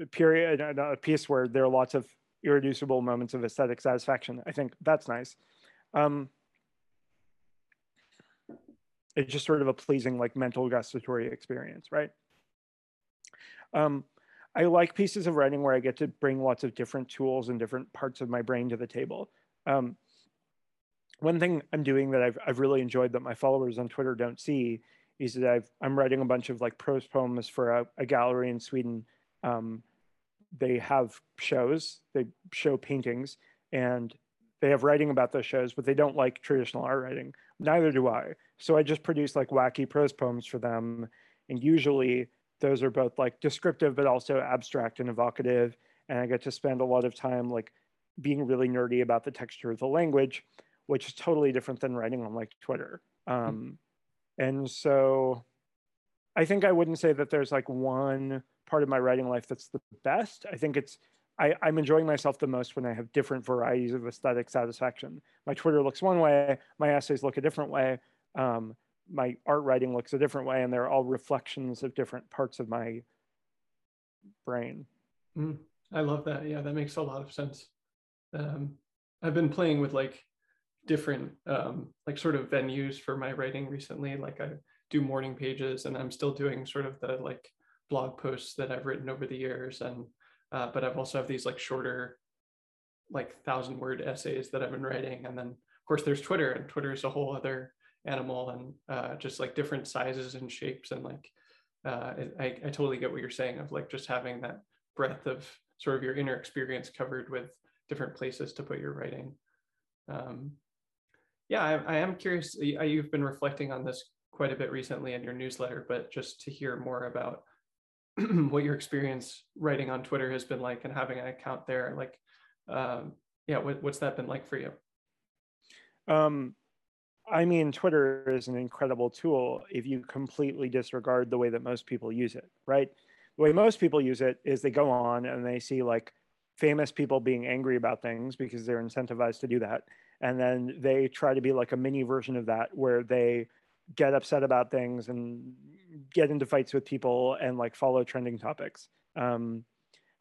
a period, a piece where there are lots of irreducible moments of aesthetic satisfaction, I think that's nice. Um, it's just sort of a pleasing like mental gustatory experience, right? Um, I like pieces of writing where I get to bring lots of different tools and different parts of my brain to the table. Um, one thing I'm doing that I've, I've really enjoyed that my followers on Twitter don't see is that I've, I'm writing a bunch of like prose poems for a, a gallery in Sweden. Um, they have shows, they show paintings, and they have writing about those shows, but they don't like traditional art writing. Neither do I. So I just produce like wacky prose poems for them, and usually those are both like descriptive, but also abstract and evocative. And I get to spend a lot of time like being really nerdy about the texture of the language, which is totally different than writing on like Twitter. Um, and so I think I wouldn't say that there's like one part of my writing life that's the best. I think it's, I, I'm enjoying myself the most when I have different varieties of aesthetic satisfaction. My Twitter looks one way, my essays look a different way. Um, my art writing looks a different way, and they're all reflections of different parts of my brain. Mm, I love that. Yeah, that makes a lot of sense. Um, I've been playing with like different, um, like sort of venues for my writing recently. Like I do morning pages, and I'm still doing sort of the like blog posts that I've written over the years. And, uh, but I've also have these like shorter, like thousand word essays that I've been writing. And then of course there's Twitter, and Twitter is a whole other animal, and uh, just like different sizes and shapes, and like uh, I, I totally get what you're saying of like just having that breadth of sort of your inner experience covered with different places to put your writing. Um, yeah, I, I am curious, you've been reflecting on this quite a bit recently in your newsletter, but just to hear more about what your experience writing on Twitter has been like and having an account there, like um, yeah, what, what's that been like for you? Um. I mean, Twitter is an incredible tool if you completely disregard the way that most people use it, right? The way most people use it is they go on and they see like famous people being angry about things because they're incentivized to do that. And then they try to be like a mini version of that where they get upset about things and get into fights with people and like follow trending topics. Um,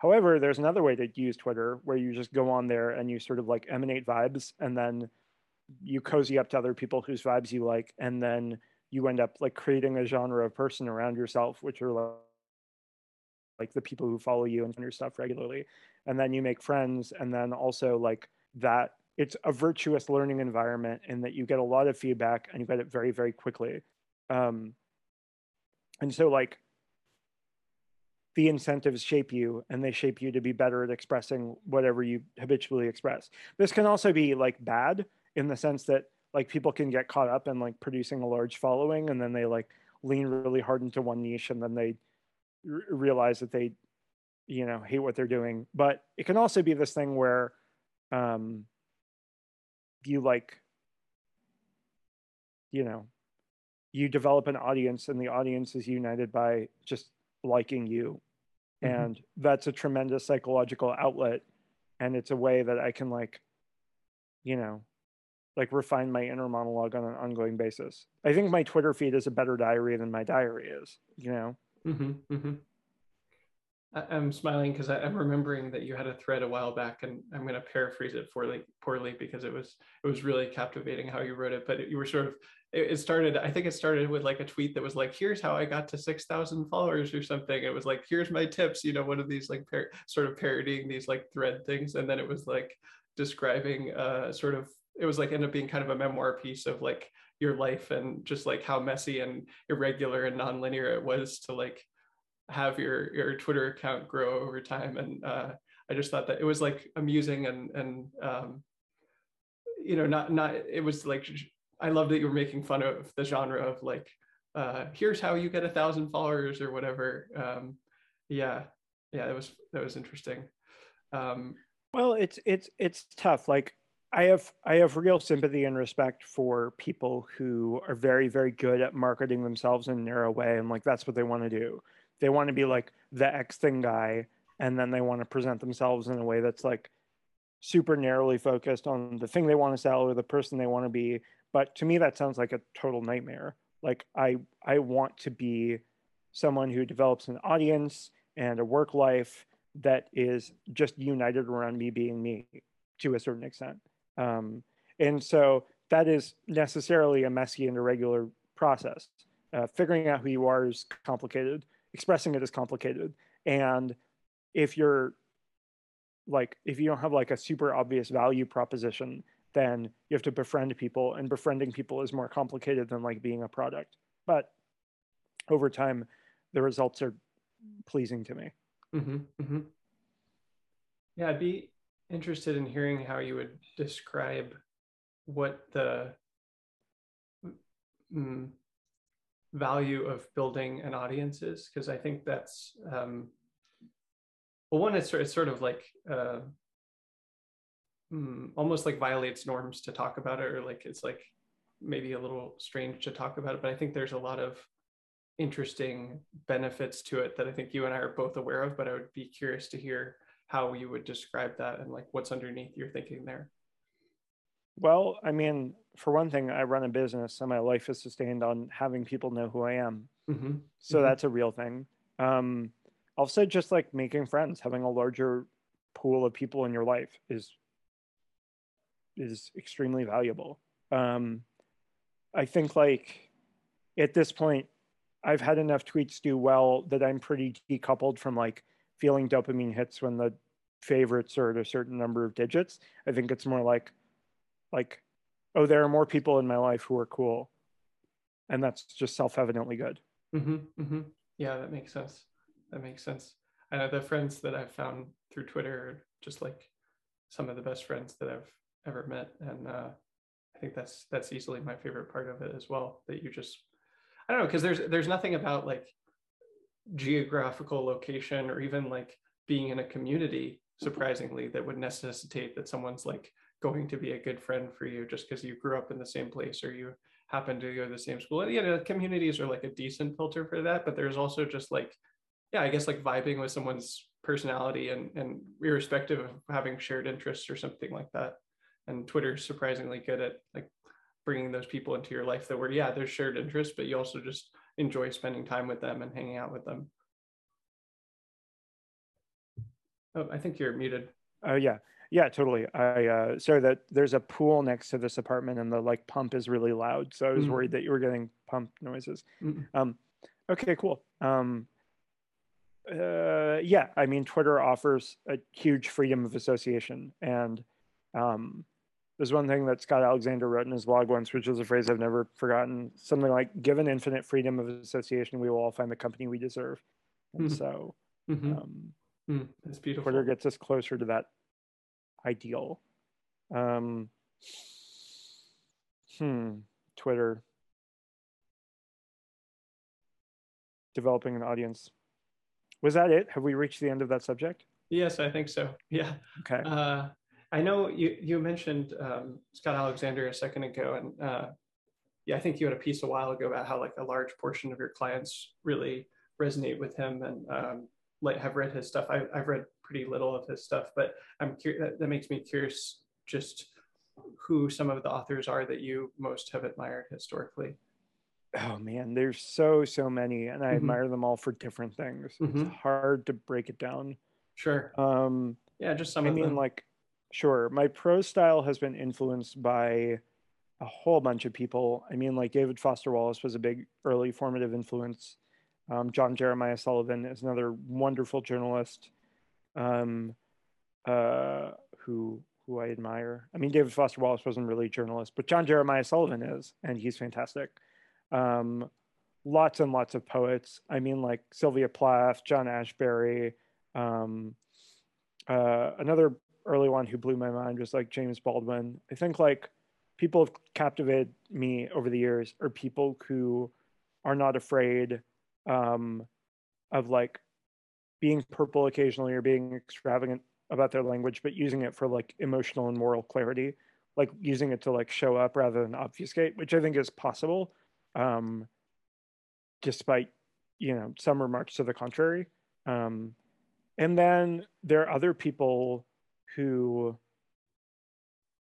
However, there's another way to use Twitter where you just go on there and you sort of like emanate vibes, and then you cozy up to other people whose vibes you like, and then you end up like creating a genre of person around yourself, which are like, like the people who follow you and your stuff regularly. And then you make friends. And then also like that, it's a virtuous learning environment in that you get a lot of feedback and you get it very, very quickly. Um, and so like the incentives shape you, and they shape you to be better at expressing whatever you habitually express. This can also be like bad in the sense that like people can get caught up in like producing a large following, and then they like lean really hard into one niche, and then they r- realize that they, you know, hate what they're doing. But it can also be this thing where um, you like, you know, you develop an audience, and the audience is united by just liking you. Mm-hmm. And that's a tremendous psychological outlet. And it's a way that I can like, you know, like refine my inner monologue on an ongoing basis. I think my Twitter feed is a better diary than my diary is, you know? Mm-hmm, mm-hmm. I- I'm smiling because I- I'm remembering that you had a thread a while back, and I'm going to paraphrase it poorly, poorly because it was it was really captivating how you wrote it, but it, you were sort of, it, it started, I think it started with like a tweet that was like, here's how I got to six thousand followers or something. It was like, here's my tips, you know, one of these like par- sort of parodying these like thread things. And then it was like describing uh, sort of, it was like ended up being kind of a memoir piece of like your life, and just like how messy and irregular and nonlinear it was to like have your, your Twitter account grow over time. And uh, I just thought that it was like amusing and, and um, you know, not, not, it was like, I love that you were making fun of the genre of like, uh, here's how you get a thousand followers or whatever. Um, yeah. Yeah. That was, that was interesting. Um, well, it's, it's, it's tough. Like, I have I have real sympathy and respect for people who are very, very good at marketing themselves in a narrow way, and like that's what they want to do. They want to be like the X thing guy, and then they want to present themselves in a way that's like super narrowly focused on the thing they want to sell or the person they want to be. But to me, that sounds like a total nightmare. Like I I want to be someone who develops an audience and a work life that is just united around me being me to a certain extent. Um, and so that is necessarily a messy and irregular process. Uh, figuring out who you are is complicated. Expressing it is complicated. And if you're like, if you don't have like a super obvious value proposition, then you have to befriend people, and befriending people is more complicated than like being a product. But over time, the results are pleasing to me. Mm-hmm, mm-hmm. Yeah, I'd be interested in hearing how you would describe what the mm, value of building an audience is, because I think that's um, well, one, it's sort, it's sort of like uh, mm, almost like violates norms to talk about it, or like it's like maybe a little strange to talk about it. But I think there's a lot of interesting benefits to it that I think you and I are both aware of. But I would be curious to hear how you would describe that and like what's underneath your thinking there. Well, I mean, for one thing, I run a business and my life is sustained on having people know who I am. Mm-hmm. So mm-hmm. That's a real thing. Um, also just like making friends, having a larger pool of people in your life is, is extremely valuable. Um, I think like at this point, I've had enough tweets do well that I'm pretty decoupled from like feeling dopamine hits when the favorites are at a certain number of digits. I think it's more like, like, oh, there are more people in my life who are cool. And that's just self-evidently good. Mm-hmm, mm-hmm. Yeah, that makes sense. That makes sense. I know the friends that I've found through Twitter are just like some of the best friends that I've ever met. And uh, I think that's that's easily my favorite part of it as well, that you just, I don't know, because there's there's nothing about like geographical location or even like being in a community, surprisingly, that would necessitate that someone's like going to be a good friend for you just because you grew up in the same place or you happen to go to the same school. And you know, communities are like a decent filter for that, but there's also just like, yeah, I guess like vibing with someone's personality and, and irrespective of having shared interests or something like that. And Twitter's surprisingly good at like bringing those people into your life that were, yeah, there's shared interests, but you also just enjoy spending time with them and hanging out with them. Oh, I think you're muted. Oh, uh, yeah. Yeah, totally. I uh, sorry that there's a pool next to this apartment and the like pump is really loud. So I was mm-hmm. worried that you were getting pump noises. Mm-hmm. Um, okay, cool. Um, uh, yeah, I mean, Twitter offers a huge freedom of association. And um, there's one thing that Scott Alexander wrote in his blog once, which is a phrase I've never forgotten. Something like, given infinite freedom of association, we will all find the company we deserve. And mm-hmm. so mm-hmm. um, mm, that's beautiful. Twitter gets us closer to that ideal. Um, hmm, Twitter. Developing an audience. Was that it? Have we reached the end of that subject? Yes, I think so. Yeah. Okay. Uh, I know you, you mentioned um, Scott Alexander a second ago, and uh, yeah, I think you had a piece a while ago about how like a large portion of your clients really resonate with him and um, let, have read his stuff. I, I've read pretty little of his stuff, but I'm curious, that, that makes me curious just who some of the authors are that you most have admired historically. Oh man, there's so, so many, and I mm-hmm. admire them all for different things. Mm-hmm. It's hard to break it down. Sure. Um, yeah, just some I of mean, them. Like, sure, my prose style has been influenced by a whole bunch of people. I mean, like David Foster Wallace was a big early formative influence. Um, John Jeremiah Sullivan is another wonderful journalist um, uh, who who I admire. I mean, David Foster Wallace wasn't really a journalist, but John Jeremiah Sullivan is, and he's fantastic. Um, lots and lots of poets. I mean, like Sylvia Plath, John Ashbery. Um, uh, another early one who blew my mind was like James Baldwin. I think like people have captivated me over the years are people who are not afraid um, of like being purple occasionally or being extravagant about their language, but using it for like emotional and moral clarity, like using it to like show up rather than obfuscate, which I think is possible. Um, despite, you know, some remarks to the contrary. Um, and then there are other people who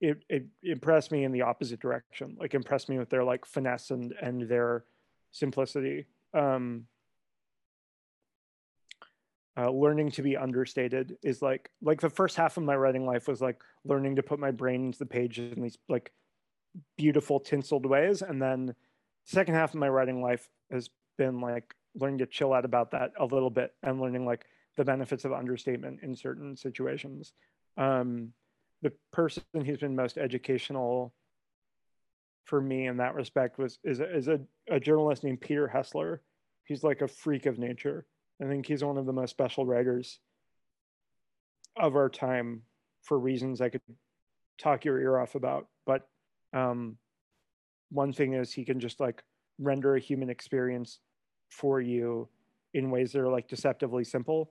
it, it impressed me in the opposite direction, like impressed me with their like finesse and, and their simplicity. Um, uh, learning to be understated is like, like the first half of my writing life was like learning to put my brain into the page in these like beautiful tinseled ways. And then second half of my writing life has been like learning to chill out about that a little bit and learning like the benefits of understatement in certain situations. Um, the person who's been most educational for me in that respect was is, is a, a journalist named Peter Hessler. He's like a freak of nature. I think he's one of the most special writers of our time for reasons I could talk your ear off about, but um, one thing is he can just like render a human experience for you in ways that are like deceptively simple.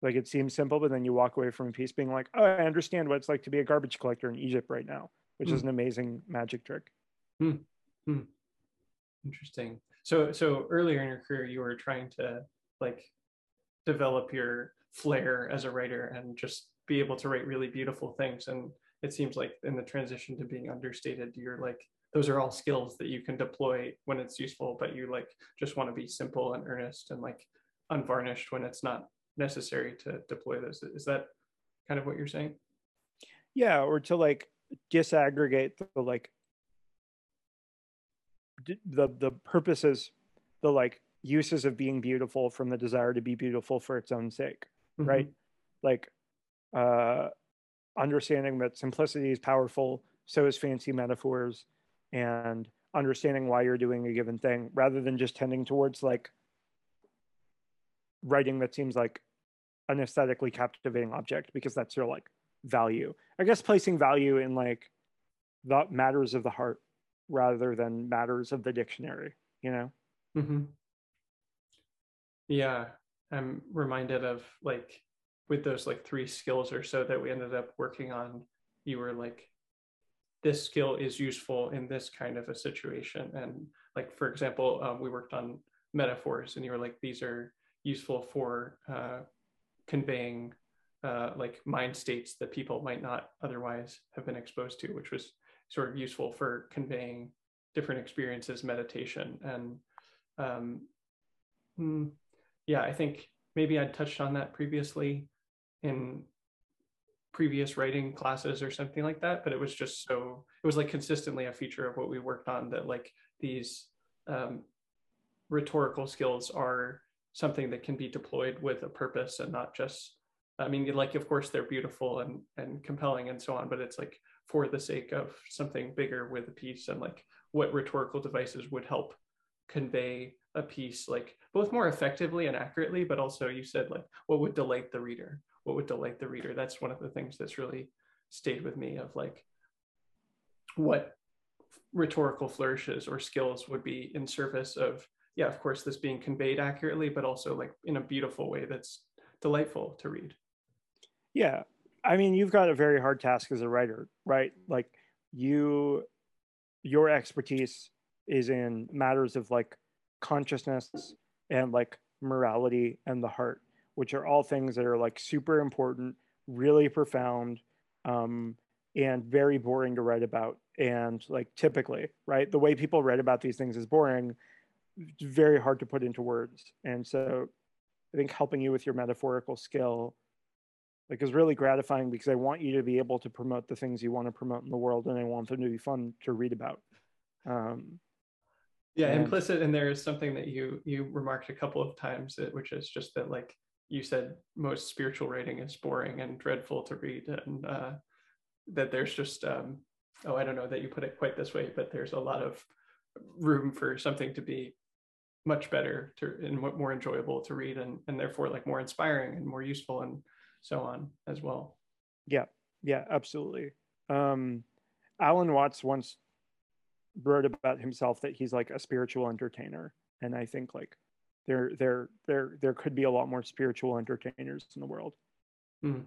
Like it seems simple, but then you walk away from a piece being like, oh, I understand what it's like to be a garbage collector in Egypt right now, which mm. is an amazing magic trick. Mm. Mm. Interesting. So, so earlier in your career, you were trying to like develop your flair as a writer and just be able to write really beautiful things. And it seems like in the transition to being understated, you're like, those are all skills that you can deploy when it's useful, but you like just want to be simple and earnest and like unvarnished when it's not necessary to deploy those. Is that kind of what you're saying? Yeah, or to like disaggregate the like the the purposes, the like uses of being beautiful from the desire to be beautiful for its own sake, mm-hmm. right? Like uh, understanding that simplicity is powerful, so is fancy metaphors, and understanding why you're doing a given thing rather than just tending towards like writing that seems like an aesthetically captivating object because that's your like value. I guess placing value in like the matters of the heart rather than matters of the dictionary, you know? Mm-hmm. Yeah, I'm reminded of like with those like three skills or so that we ended up working on, you were like, this skill is useful in this kind of a situation. And like, for example, um, we worked on metaphors and you were like, these are useful for uh, conveying uh, like mind states that people might not otherwise have been exposed to, which was sort of useful for conveying different experiences, meditation. And um, yeah, I think maybe I'd touched on that previously, in previous writing classes or something like that, but it was just so, it was like consistently a feature of what we worked on, that like these um, rhetorical skills are something that can be deployed with a purpose and not just, I mean, like, of course they're beautiful and, and compelling and so on, but it's like for the sake of something bigger with a piece, and like what rhetorical devices would help convey a piece, like both more effectively and accurately, but also you said like, what would delight the reader? What would delight the reader? That's one of the things that's really stayed with me, of like what rhetorical flourishes or skills would be in service of, yeah, of course this being conveyed accurately, but also like in a beautiful way that's delightful to read. Yeah, I mean, you've got a very hard task as a writer, right? Like you, your expertise is in matters of like consciousness and like morality and the heart, which are all things that are like super important, really profound, um, and very boring to write about. And like typically, right, the way people write about these things is boring. It's very hard to put into words. And so I think helping you with your metaphorical skill like is really gratifying, because I want you to be able to promote the things you want to promote in the world, and I want them to be fun to read about. Um, yeah, and implicit in there is something that you you remarked a couple of times, which is just that like you said most spiritual writing is boring and dreadful to read, and uh, that there's just, um, oh, I don't know that you put it quite this way, but there's a lot of room for something to be much better to, and more enjoyable to read, and, and therefore like more inspiring and more useful and so on as well. Yeah, yeah, absolutely. Um, Alan Watts once wrote about himself that he's like a spiritual entertainer. And I think like there, there, there, there could be a lot more spiritual entertainers in the world. Mm.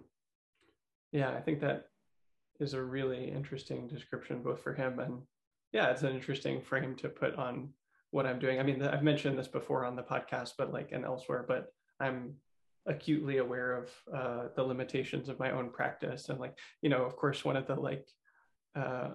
Yeah, I think that is a really interesting description, both for him and yeah, it's an interesting frame to put on what I'm doing. I mean, I've mentioned this before on the podcast, but like, and elsewhere, but I'm acutely aware of uh, the limitations of my own practice. And like, you know, of course, one of the like uh,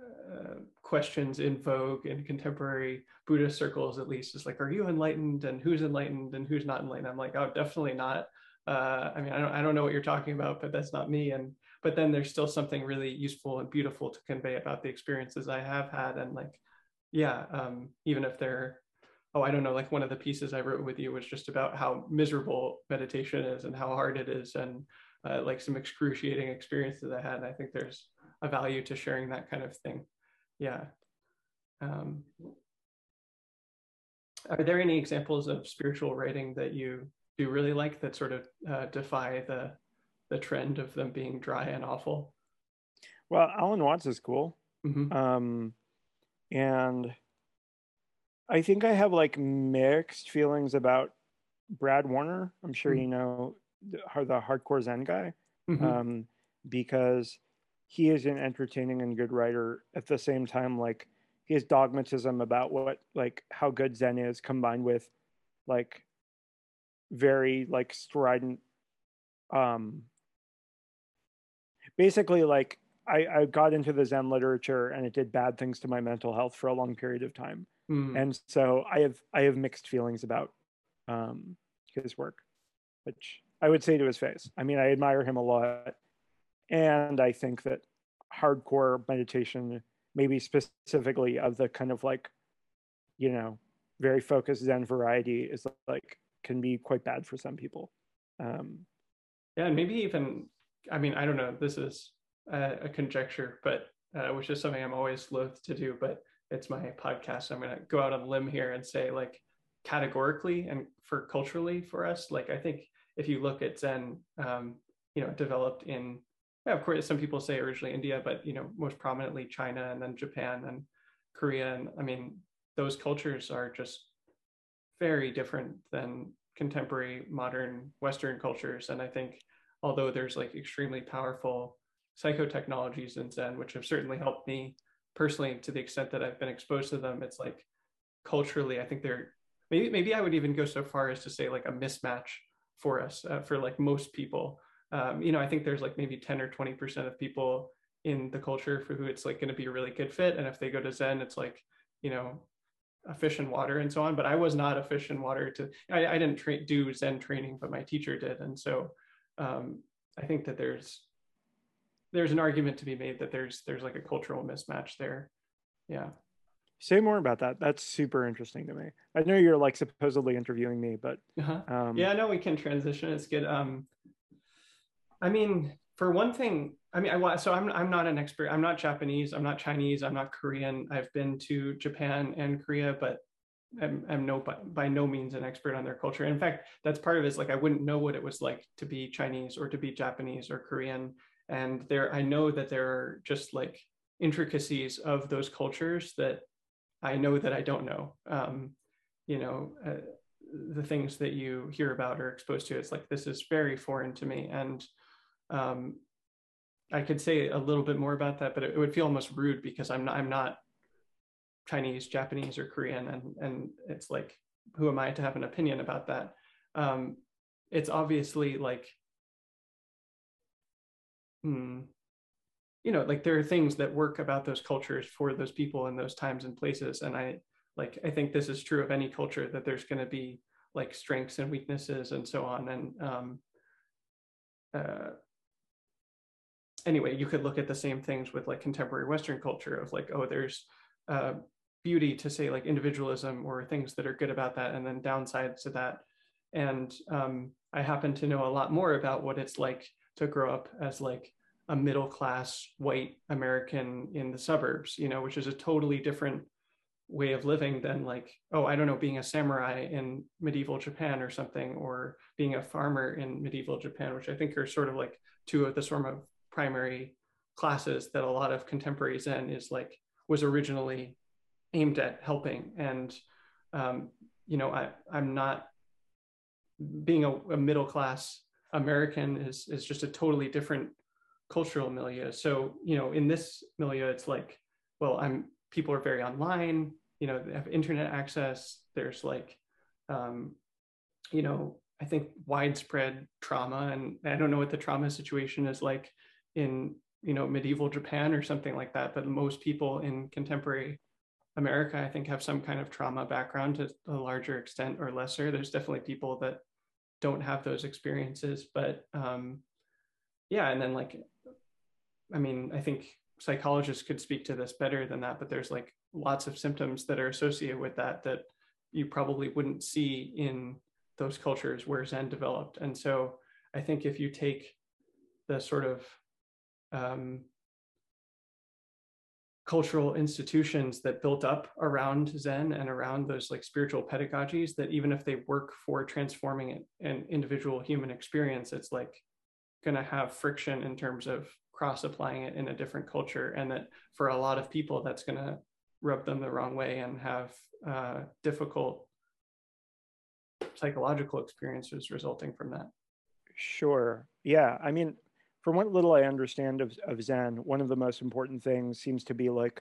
uh, questions in vogue in contemporary Buddhist circles, at least, is like, are you enlightened, and who's enlightened and who's not enlightened? I'm like, oh, definitely not. Uh, I mean, I don't, I don't know what you're talking about, but that's not me. And, but then there's still something really useful and beautiful to convey about the experiences I have had. And like, yeah, um, even if they're, oh, I don't know, like one of the pieces I wrote with you was just about how miserable meditation is and how hard it is, and uh, like some excruciating experiences I had. And I think there's a value to sharing that kind of thing. Yeah. Um, are there any examples of spiritual writing that you do really like that sort of uh, defy the, the trend of them being dry and awful? Well, Alan Watts is cool. Mm-hmm. Um, And I think I have like mixed feelings about Brad Warner. I'm sure mm-hmm. you know the, the hardcore Zen guy, mm-hmm. um, because he is an entertaining and good writer. At the same time, like his dogmatism about what, like how good Zen is, combined with like very like strident, um, basically like, I, I got into the Zen literature and it did bad things to my mental health for a long period of time. Mm. And so I have, I have mixed feelings about um, his work, which I would say to his face. I mean, I admire him a lot. And I think that hardcore meditation, maybe specifically of the kind of like, you know, very focused Zen variety, is like, can be quite bad for some people. Um, yeah. And maybe even, I mean, I don't know, this is, Uh, a conjecture, but uh, which is something I'm always loath to do, but it's my podcast, so I'm going to go out on a limb here and say like categorically and for culturally for us, like I think if you look at Zen, um, you know, developed in, yeah, of course, some people say originally India, but, you know, most prominently China and then Japan and Korea. And I mean, those cultures are just very different than contemporary modern Western cultures. And I think although there's like extremely powerful psychotechnologies in Zen, which have certainly helped me personally to the extent that I've been exposed to them, it's like culturally, I think they're, maybe maybe I would even go so far as to say like a mismatch for us, uh, for like most people. Um, you know, I think there's like maybe ten or twenty percent of people in the culture for who it's like going to be a really good fit. And if they go to Zen, it's like, you know, a fish and water and so on. But I was not a fish and water to, I, I didn't do Zen training, but my teacher did. And so um, I think that there's there's an argument to be made that there's there's like a cultural mismatch there. Yeah. Say more about that. That's super interesting to me. I know you're like supposedly interviewing me, but uh-huh. um, yeah, no, we can transition. It's good. Um, I mean, for one thing, I mean, I so I'm I'm not an expert. I'm not Japanese. I'm not Chinese. I'm not Korean. I've been to Japan and Korea, but I'm, I'm no by, by no means an expert on their culture. And in fact, that's part of it. Is like I wouldn't know what it was like to be Chinese or to be Japanese or Korean. And there, I know that there are just like intricacies of those cultures that I know that I don't know. Um, you know, uh, the things that you hear about or exposed to, it's like, this is very foreign to me. And um, I could say a little bit more about that, but it, it would feel almost rude because I'm not, I'm not Chinese, Japanese, or Korean. And, and it's like, who am I to have an opinion about that? Um, it's obviously like, hmm. you know, like there are things that work about those cultures for those people in those times and places. And I like, I think this is true of any culture, that there's going to be like strengths and weaknesses and so on. And um, uh, anyway, you could look at the same things with like contemporary Western culture of like, oh, there's uh, beauty to say like individualism or things that are good about that, and then downsides to that. And um, I happen to know a lot more about what it's like to grow up as like a middle-class white American in the suburbs, you know, which is a totally different way of living than like, oh, I don't know, being a samurai in medieval Japan or something, or being a farmer in medieval Japan, which I think are sort of like two of the sort of primary classes that a lot of contemporary Zen is like, was originally aimed at helping. And, um, you know, I, I'm not, being a, a middle-class American is, is just a totally different cultural milieu. So, you know, in this milieu, it's like, well, I'm, people are very online, you know, they have internet access. There's like, um, you know, I think widespread trauma, and I don't know what the trauma situation is like in, you know, medieval Japan or something like that. But most people in contemporary America, I think, have some kind of trauma background to a larger extent or lesser. There's definitely people that don't have those experiences, but um, yeah. And then like, I mean, I think psychologists could speak to this better than that, but there's like lots of symptoms that are associated with that, that you probably wouldn't see in those cultures where Zen developed. And so I think if you take the sort of um, cultural institutions that built up around Zen and around those like spiritual pedagogies, that even if they work for transforming an individual human experience, it's like going to have friction in terms of cross applying it in a different culture. And that for a lot of people, that's going to rub them the wrong way and have uh, difficult psychological experiences resulting from that. Sure. Yeah. I mean, from what little I understand of, of Zen, one of the most important things seems to be like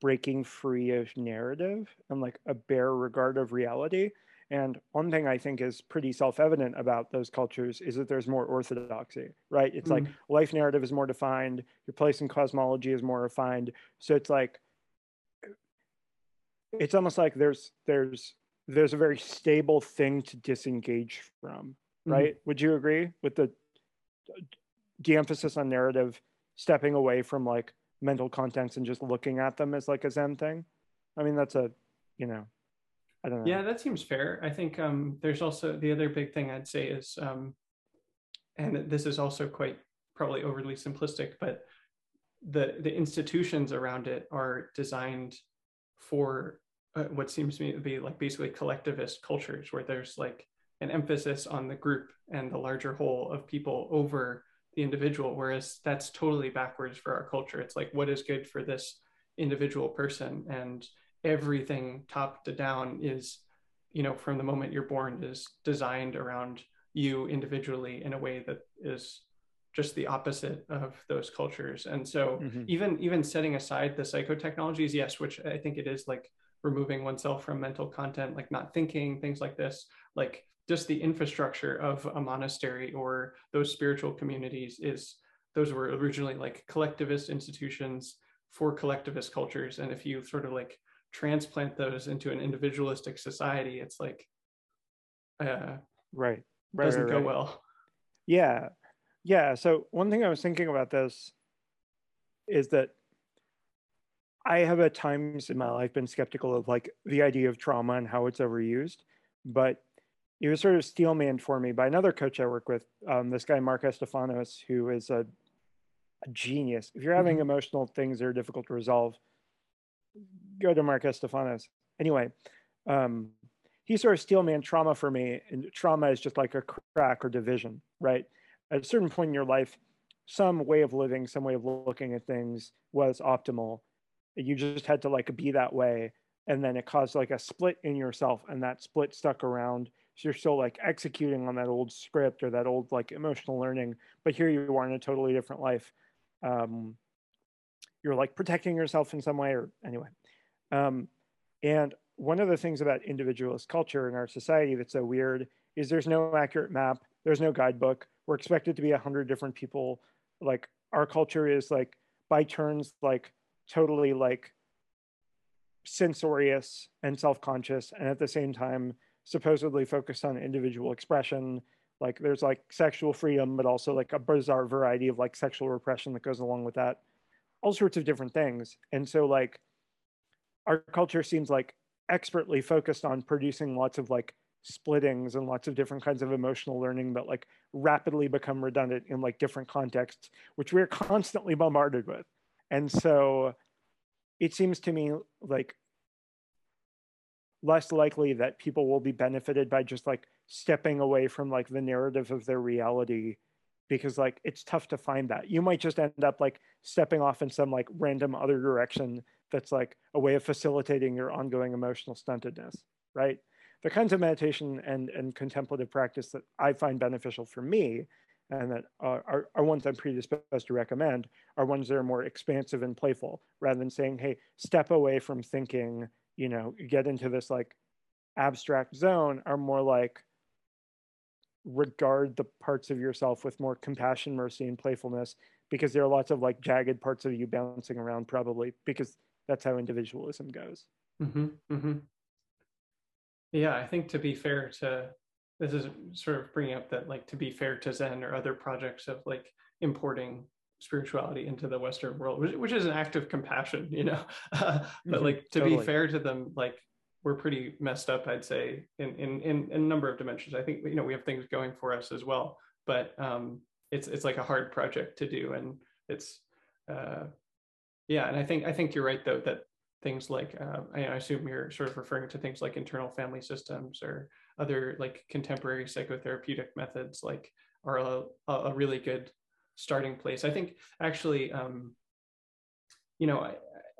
breaking free of narrative and like a bare regard of reality. And one thing I think is pretty self-evident about those cultures is that there's more orthodoxy, right? It's mm-hmm. like life narrative is more defined, your place in cosmology is more refined. So it's like, it's almost like there's there's there's a very stable thing to disengage from, right? Mm-hmm. Would you agree with the de-emphasis on narrative, stepping away from like mental contents and just looking at them as like a Zen thing? I mean, that's a, you know, I don't know. Yeah, that seems fair. I think um, there's also the other big thing I'd say is, um, and this is also quite probably overly simplistic, but the the institutions around it are designed for uh, what seems to me to be like basically collectivist cultures, where there's like an emphasis on the group and the larger whole of people over the individual, whereas that's totally backwards for our culture. It's like, what is good for this individual person? And everything top to down is, you know, from the moment you're born is designed around you individually in a way that is just the opposite of those cultures. And so mm-hmm. even, even setting aside the psychotechnologies, yes, which I think it is like removing oneself from mental content, like not thinking, things like this, like just the infrastructure of a monastery or those spiritual communities is, those were originally like collectivist institutions for collectivist cultures. And if you sort of like transplant those into an individualistic society, it's like, uh, right, right doesn't right, go right. well. Yeah. Yeah. So one thing I was thinking about this is that I have at times in my life been skeptical of like the idea of trauma and how it's overused, but it was sort of steelmanned for me by another coach I work with, um, this guy, Mark Estefanos, who is a, a genius. If you're having mm-hmm. emotional things that are difficult to resolve, go to Mark Estefanos. Anyway, um, he sort of steelmanned trauma for me, and trauma is just like a crack or division, right? At a certain point in your life, some way of living, some way of looking at things was optimal. You just had to like be that way. And then it caused like a split in yourself, and that split stuck around. So you're still like executing on that old script or that old like emotional learning, but here you are in a totally different life. Um, you're like protecting yourself in some way, or anyway. Um, and one of the things about individualist culture in our society that's so weird is there's no accurate map. There's no guidebook. We're expected to be a hundred different people. Like our culture is like by turns, like totally like censorious and self-conscious, and at the same time supposedly focused on individual expression. Like there's like sexual freedom, but also like a bizarre variety of like sexual repression that goes along with that, all sorts of different things. And so like our culture seems like expertly focused on producing lots of like splittings and lots of different kinds of emotional learning that like rapidly become redundant in like different contexts, which we're constantly bombarded with. And so it seems to me like less likely that people will be benefited by just like stepping away from like the narrative of their reality, because like it's tough to find that. You might just end up like stepping off in some like random other direction that's like a way of facilitating your ongoing emotional stuntedness, right? The kinds of meditation and, and contemplative practice that I find beneficial for me and that are, are ones I'm predisposed to recommend are ones that are more expansive and playful, rather than saying, hey, step away from thinking, you know, get into this like abstract zone, are more like regard the parts of yourself with more compassion, mercy, and playfulness, because there are lots of like jagged parts of you bouncing around probably, because that's how individualism goes. Mm-hmm, mm-hmm. Yeah, I think to be fair to, this is sort of bringing up that like to be fair to Zen or other projects of like importing spirituality into the Western world, which, which is an act of compassion, you know, uh, but like to totally. Be fair to them, like we're pretty messed up, I'd say, in, in, in, in a number of dimensions. I think, you know, we have things going for us as well, but um, it's, it's like a hard project to do. And it's, uh, yeah. And I think, I think you're right though, that things like, uh, I, I assume you're sort of referring to things like internal family systems or other like contemporary psychotherapeutic methods, like are a, a really good starting place. I think actually, um, you know,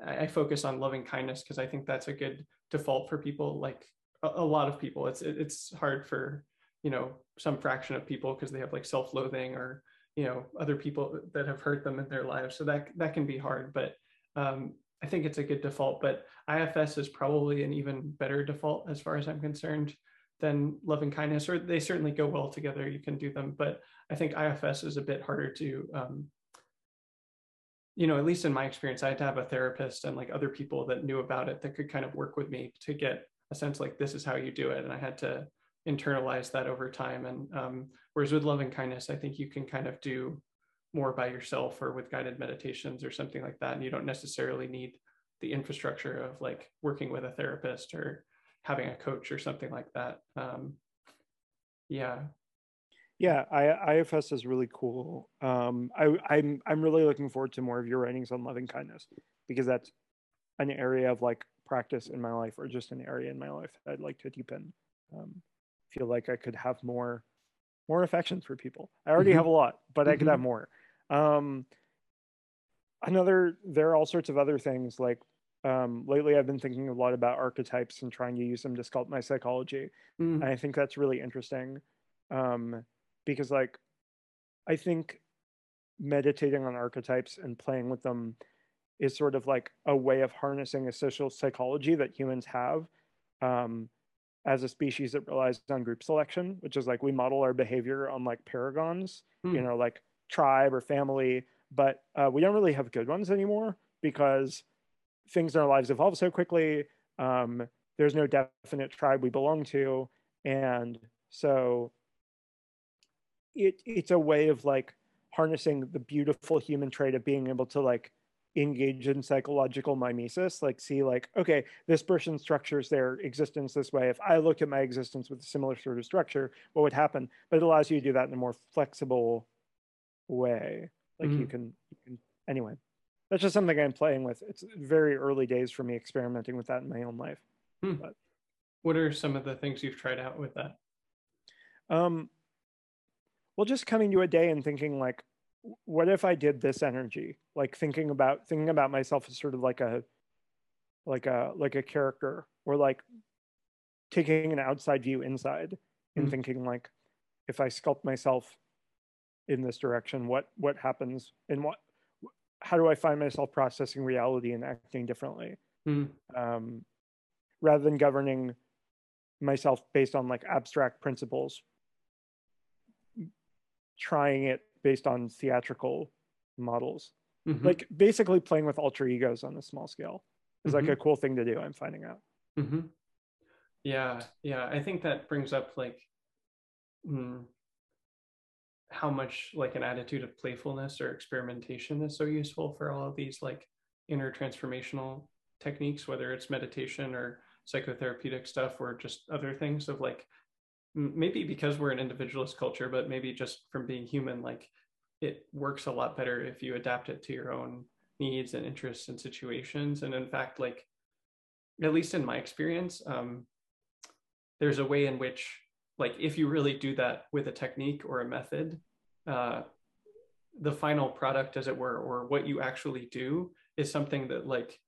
I, I focus on loving kindness because I think that's a good default for people, like a, a lot of people. It's it, it's hard for, you know, some fraction of people because they have like self-loathing or, you know, other people that have hurt them in their lives. So that, that can be hard, but um, I think it's a good default, but I F S is probably an even better default as far as I'm concerned than loving kindness, or they certainly go well together. You can do them, but I think I F S is a bit harder to, um, you know, at least in my experience, I had to have a therapist and like other people that knew about it that could kind of work with me to get a sense like, this is how you do it. And I had to internalize that over time. And um, whereas with loving kindness, I think you can kind of do more by yourself or with guided meditations or something like that. And you don't necessarily need the infrastructure of like working with a therapist or having a coach or something like that. Um, yeah. Yeah, I, I F S is really cool. Um, I, I'm, I'm really looking forward to more of your writings on loving kindness, because that's an area of like practice in my life, or just an area in my life that I'd like to deepen. Um, feel like I could have more, more affection for people. I already mm-hmm. have a lot, but mm-hmm. I could have more. Um, another, there are all sorts of other things like, Um, lately, I've been thinking a lot about archetypes and trying to use them to sculpt my psychology. Mm. And I think that's really interesting, um, because like, I think meditating on archetypes and playing with them is sort of like a way of harnessing a social psychology that humans have um, as a species that relies on group selection, which is like we model our behavior on like paragons, mm. you know, like tribe or family, but uh, we don't really have good ones anymore because things in our lives evolve so quickly. Um, there's no definite tribe we belong to. And so it it's a way of like harnessing the beautiful human trait of being able to like engage in psychological mimesis, like see like, okay, this person structures their existence this way. If I looked at my existence with a similar sort of structure, what would happen? But it allows you to do that in a more flexible way. Like mm-hmm. you can, you can, anyway, that's just something I'm playing with. It's very early days for me experimenting with that in my own life. Hmm. But, what are some of the things you've tried out with that? Um, well, just coming to a day and thinking like, what if I did this energy? Like thinking about thinking about myself as sort of like a, like a like a character, or like taking an outside view inside and mm-hmm. thinking like, if I sculpt myself in this direction, what what happens, and what how do I find myself processing reality and acting differently, mm-hmm. um, rather than governing myself based on like abstract principles, trying it based on theatrical models, mm-hmm. like basically playing with alter egos on a small scale is mm-hmm. like a cool thing to do, I'm finding out. Mm-hmm. Yeah, yeah, I think that brings up like mm, how much like an attitude of playfulness or experimentation is so useful for all of these like inner transformational techniques, whether it's meditation or psychotherapeutic stuff or just other things of like, maybe because we're an individualist culture, but maybe just from being human, like it works a lot better if you adapt it to your own needs and interests and situations. And in fact, like, at least in my experience, um, there's a way in which, like, if you really do that with a technique or a method, uh, the final product, as it were, or what you actually do is something that like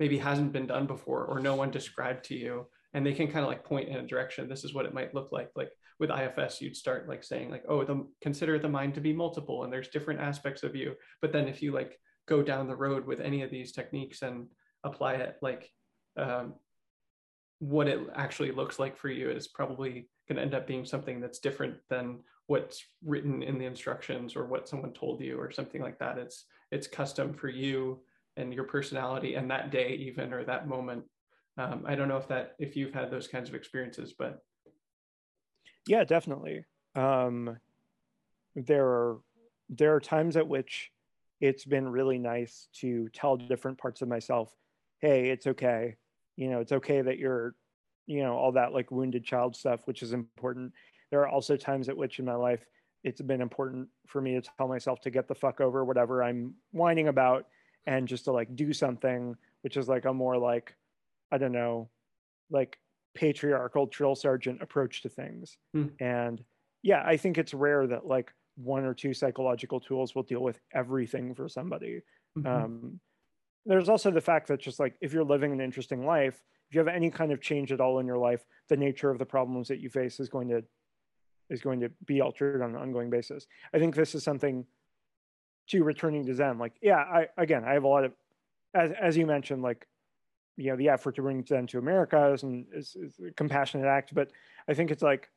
maybe hasn't been done before or no one described to you. And they can kind of like point in a direction. This is what it might look like. Like with I F S, you'd start like saying like, oh, the, consider the mind to be multiple and there's different aspects of you. But then if you like go down the road with any of these techniques and apply it, like um, what it actually looks like for you is probably going to end up being something that's different than what's written in the instructions or what someone told you or something like that. It's, it's custom for you and your personality and that day even, or that moment. Um, I don't know if that, if you've had those kinds of experiences, but. Yeah, definitely. Um, there are, there are times at which it's been really nice to tell different parts of myself, hey, it's okay. You know, it's okay that you're, you know, all that like wounded child stuff, which is important. There are also times at which in my life, it's been important for me to tell myself to get the fuck over whatever I'm whining about and just to like do something, which is like a more like, I don't know, like patriarchal drill sergeant approach to things. Mm. And yeah, I think it's rare that like one or two psychological tools will deal with everything for somebody. Mm-hmm. Um, there's also the fact that just like, if you're living an interesting life, if you have any kind of change at all in your life, the nature of the problems that you face is going to, is going to be altered on an ongoing basis. I think this is something to returning to Zen. Like, yeah, I, again, I have a lot of, as, as you mentioned, like, you know, the effort to bring Zen to America is, is, is a compassionate act, but I think it's like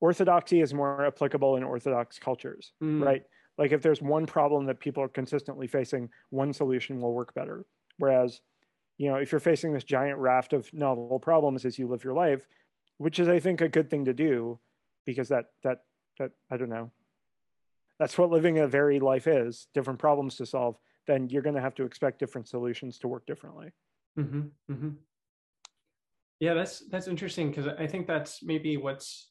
orthodoxy is more applicable in Orthodox cultures, mm. right? Like if there's one problem that people are consistently facing, one solution will work better. Whereas, you know, if you're facing this giant raft of novel problems as you live your life, which is, I think, a good thing to do because that, that, that, I don't know, that's what living a varied life is, different problems to solve. Then you're going to have to expect different solutions to work differently. Mm-hmm, mm-hmm. Yeah, that's that's interesting because I think that's maybe what's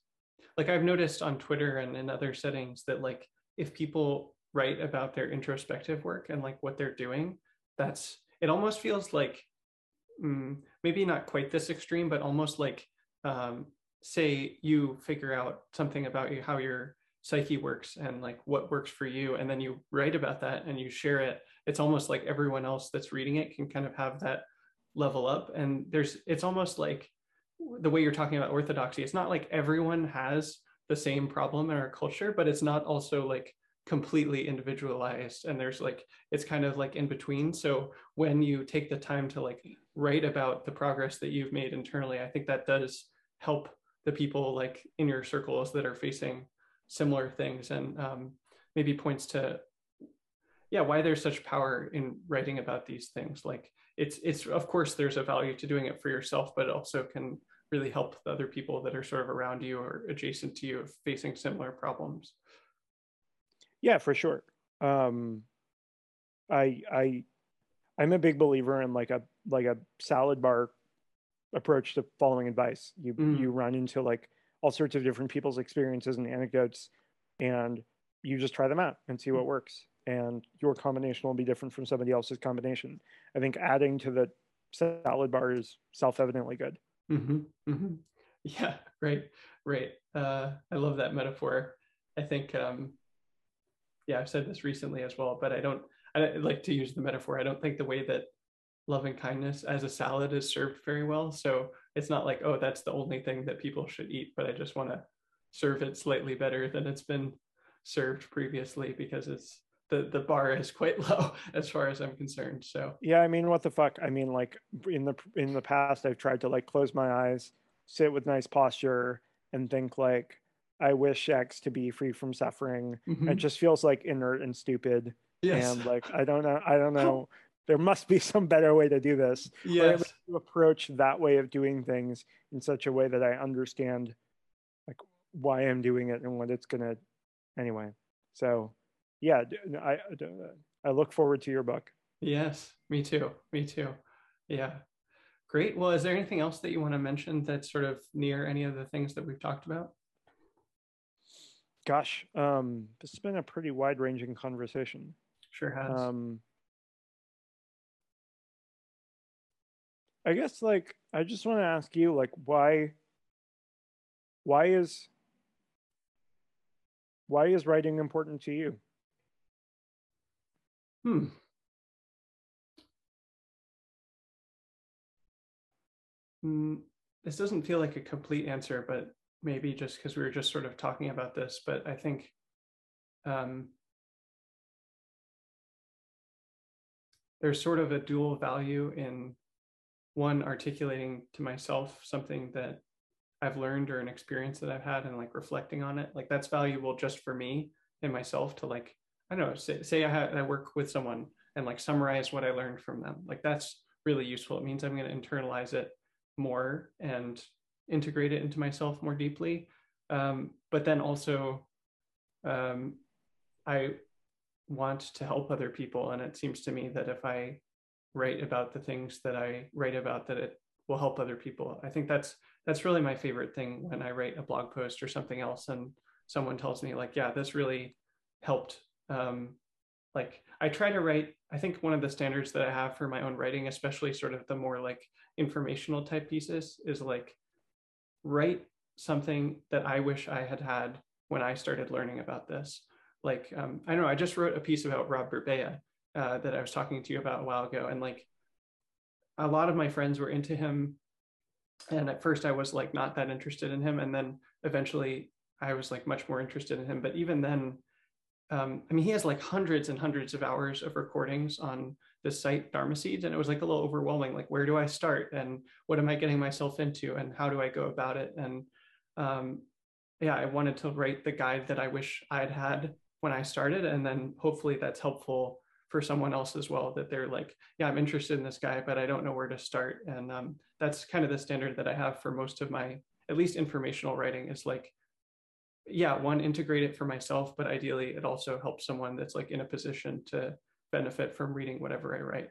like I've noticed on Twitter and in other settings that like if people write about their introspective work and like what they're doing, that's it almost feels like mm, maybe not quite this extreme, but almost like um, say you figure out something about you, how you're psyche works and like what works for you. And then you write about that and you share it. It's almost like everyone else that's reading it can kind of have that level up. And there's, it's almost like the way you're talking about orthodoxy. It's not like everyone has the same problem in our culture, but it's not also like completely individualized. And there's like, it's kind of like in between. So when you take the time to like write about the progress that you've made internally, I think that does help the people like in your circles that are facing similar things and um, maybe points to, yeah, why there's such power in writing about these things. Like it's, it's of course, there's a value to doing it for yourself, but it also can really help the other people that are sort of around you or adjacent to you facing similar problems? Yeah, for sure. Um, I, I, I'm a big believer in like a, like a salad bar approach to following advice. You, mm. you run into like all sorts of different people's experiences and anecdotes, and you just try them out and see what works. And your combination will be different from somebody else's combination. I think adding to the salad bar is self-evidently good. Mm-hmm. Mm-hmm. Yeah, right, right. Uh, I love that metaphor. I think, um, yeah, I've said this recently as well, but I don't, I don't like to use the metaphor. I don't think the way that loving kindness as a salad is served very well. So it's not like, oh, that's the only thing that people should eat, but I just want to serve it slightly better than it's been served previously, because it's the, the bar is quite low as far as I'm concerned. So yeah, I mean, what the fuck? I mean, like in the in the past, I've tried to like close my eyes, sit with nice posture, and think like, I wish X to be free from suffering. Mm-hmm. It just feels like inert and stupid. Yes. And like, I don't know, I don't know. There must be some better way to do this. Yes. To approach that way of doing things in such a way that I understand like why I'm doing it and what it's gonna, anyway. So yeah, I, I look forward to your book. Yes, me too, me too. Yeah, great. Well, is there anything else that you wanna mention that's sort of near any of the things that we've talked about? Gosh, um, this has been a pretty wide-ranging conversation. Sure has. Um, I guess, like, I just want to ask you, like, why, why is, why is writing important to you? Hmm. Mm, this doesn't feel like a complete answer, but maybe just because we were just sort of talking about this, but I think um, there's sort of a dual value in one, articulating to myself something that I've learned or an experience that I've had and like reflecting on it. Like that's valuable just for me and myself to like, I don't know, say, say I, have, I work with someone and like summarize what I learned from them. Like that's really useful. It means I'm going to internalize it more and integrate it into myself more deeply. Um, but then also um, I want to help other people. And it seems to me that if I write about the things that I write about, that it will help other people. I think that's that's really my favorite thing when I write a blog post or something else and someone tells me like, yeah, this really helped. Um, like I try to write, I think one of the standards that I have for my own writing, especially sort of the more like informational type pieces, is like, write something that I wish I had had when I started learning about this. Like, um, I don't know, I just wrote a piece about Rob Burbea uh, that I was talking to you about a while ago. And like, a lot of my friends were into him. And at first I was like, not that interested in him. And then eventually I was like much more interested in him. But even then, um, I mean, he has like hundreds and hundreds of hours of recordings on this site Dharma Seeds, and it was like a little overwhelming, like where do I start and what am I getting myself into and how do I go about it? And um, yeah, I wanted to write the guide that I wish I'd had when I started, and then hopefully that's helpful for someone else as well, that they're like, yeah, I'm interested in this guy, but I don't know where to start. And um, that's kind of the standard that I have for most of my, at least informational writing, is like, yeah, one, integrate it for myself, but ideally it also helps someone that's like in a position to benefit from reading whatever I write.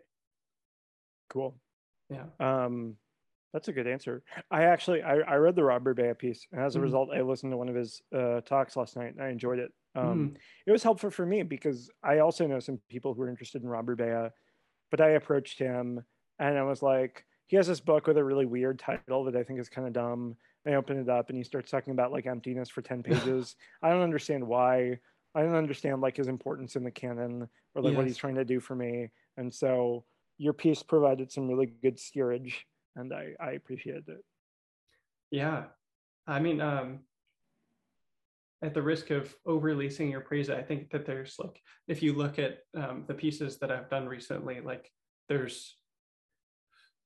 Cool. Yeah. Um, that's a good answer. I actually, I, I read the Rob Burbea piece, and as a mm. result, I listened to one of his uh, talks last night, and I enjoyed it. Um, mm. It was helpful for me because I also know some people who are interested in Rob Burbea, but I approached him, and I was like, he has this book with a really weird title that I think is kind of dumb. And I open it up, and he starts talking about like emptiness for ten pages. I don't understand why. I don't understand like his importance in the canon or like yes. what he's trying to do for me. And so your piece provided some really good steerage, and I, I appreciated it. Yeah. I mean, um, at the risk of overleasing your praise, I think that there's like, if you look at um, the pieces that I've done recently, like there's,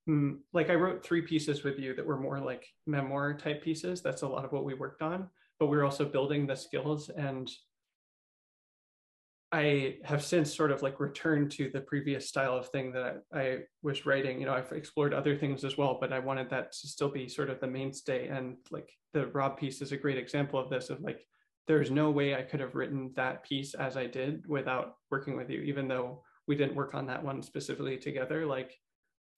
mm, like I wrote three pieces with you that were more like memoir type pieces. That's a lot of what we worked on, but we we're also building the skills and I have since sort of like returned to the previous style of thing that I, I was writing. You know, I've explored other things as well, but I wanted that to still be sort of the mainstay. And like the Rob piece is a great example of this, of like, there's no way I could have written that piece as I did without working with you, even though we didn't work on that one specifically together. Like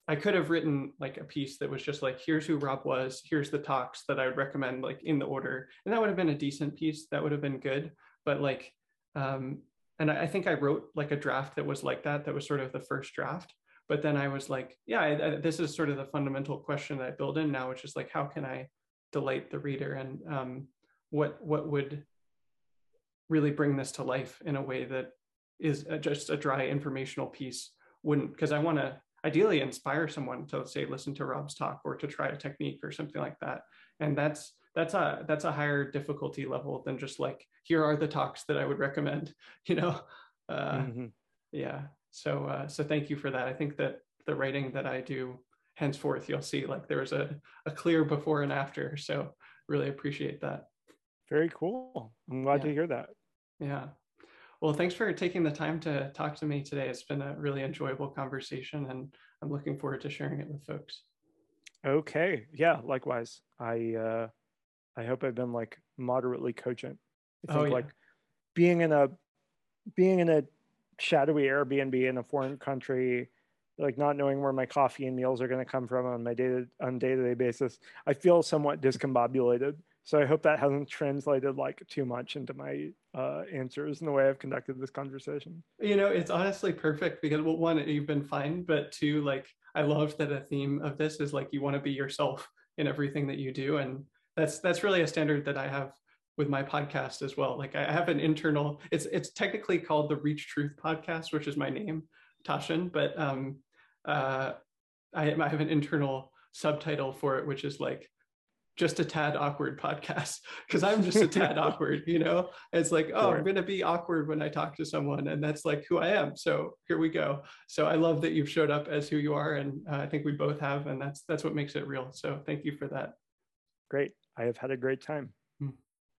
I could have written like a piece that was just like, here's who Rob was, here's the talks that I would recommend like in the order. And that would have been a decent piece, that would have been good. But like, um, and I think I wrote like a draft that was like that, that was sort of the first draft. But then I was like, yeah, I, I, this is sort of the fundamental question that I build in now, which is like, how can I delight the reader? And um, what what would really bring this to life in a way that is a, just a dry informational piece wouldn't, because I want to ideally inspire someone to, say, listen to Rob's talk or to try a technique or something like that. And that's that's a that's a higher difficulty level than just like, here are the talks that I would recommend, you know? Uh, mm-hmm. Yeah, so uh, so thank you for that. I think that the writing that I do henceforth, you'll see like there was a, a clear before and after. So really appreciate that. Very cool. I'm glad yeah. to hear that. Yeah. Well, thanks for taking the time to talk to me today. It's been a really enjoyable conversation and I'm looking forward to sharing it with folks. Okay. Yeah, likewise. I uh, I hope I've been like moderately cogent. I think oh, yeah. like being in a being in a shadowy Airbnb in a foreign country, like not knowing where my coffee and meals are going to come from on my day on day-to-day basis, I feel somewhat discombobulated. So I hope that hasn't translated like too much into my uh, answers and the way I've conducted this conversation. You know, it's honestly perfect because, well, one, you've been fine, but two, like, I love that a theme of this is like, you want to be yourself in everything that you do. And that's that's really a standard that I have with my podcast as well. Like I have an internal, it's it's technically called the Reach Truth podcast, which is my name, Tashin, but um, uh, I, I have an internal subtitle for it, which is like, just a tad awkward podcast, because I'm just a tad awkward, you know? It's like, oh, sure. I'm going to be awkward when I talk to someone, and that's like who I am. So here we go. So I love that you've showed up as who you are, and uh, I think we both have, and that's that's what makes it real. So thank you for that. Great. I have had a great time.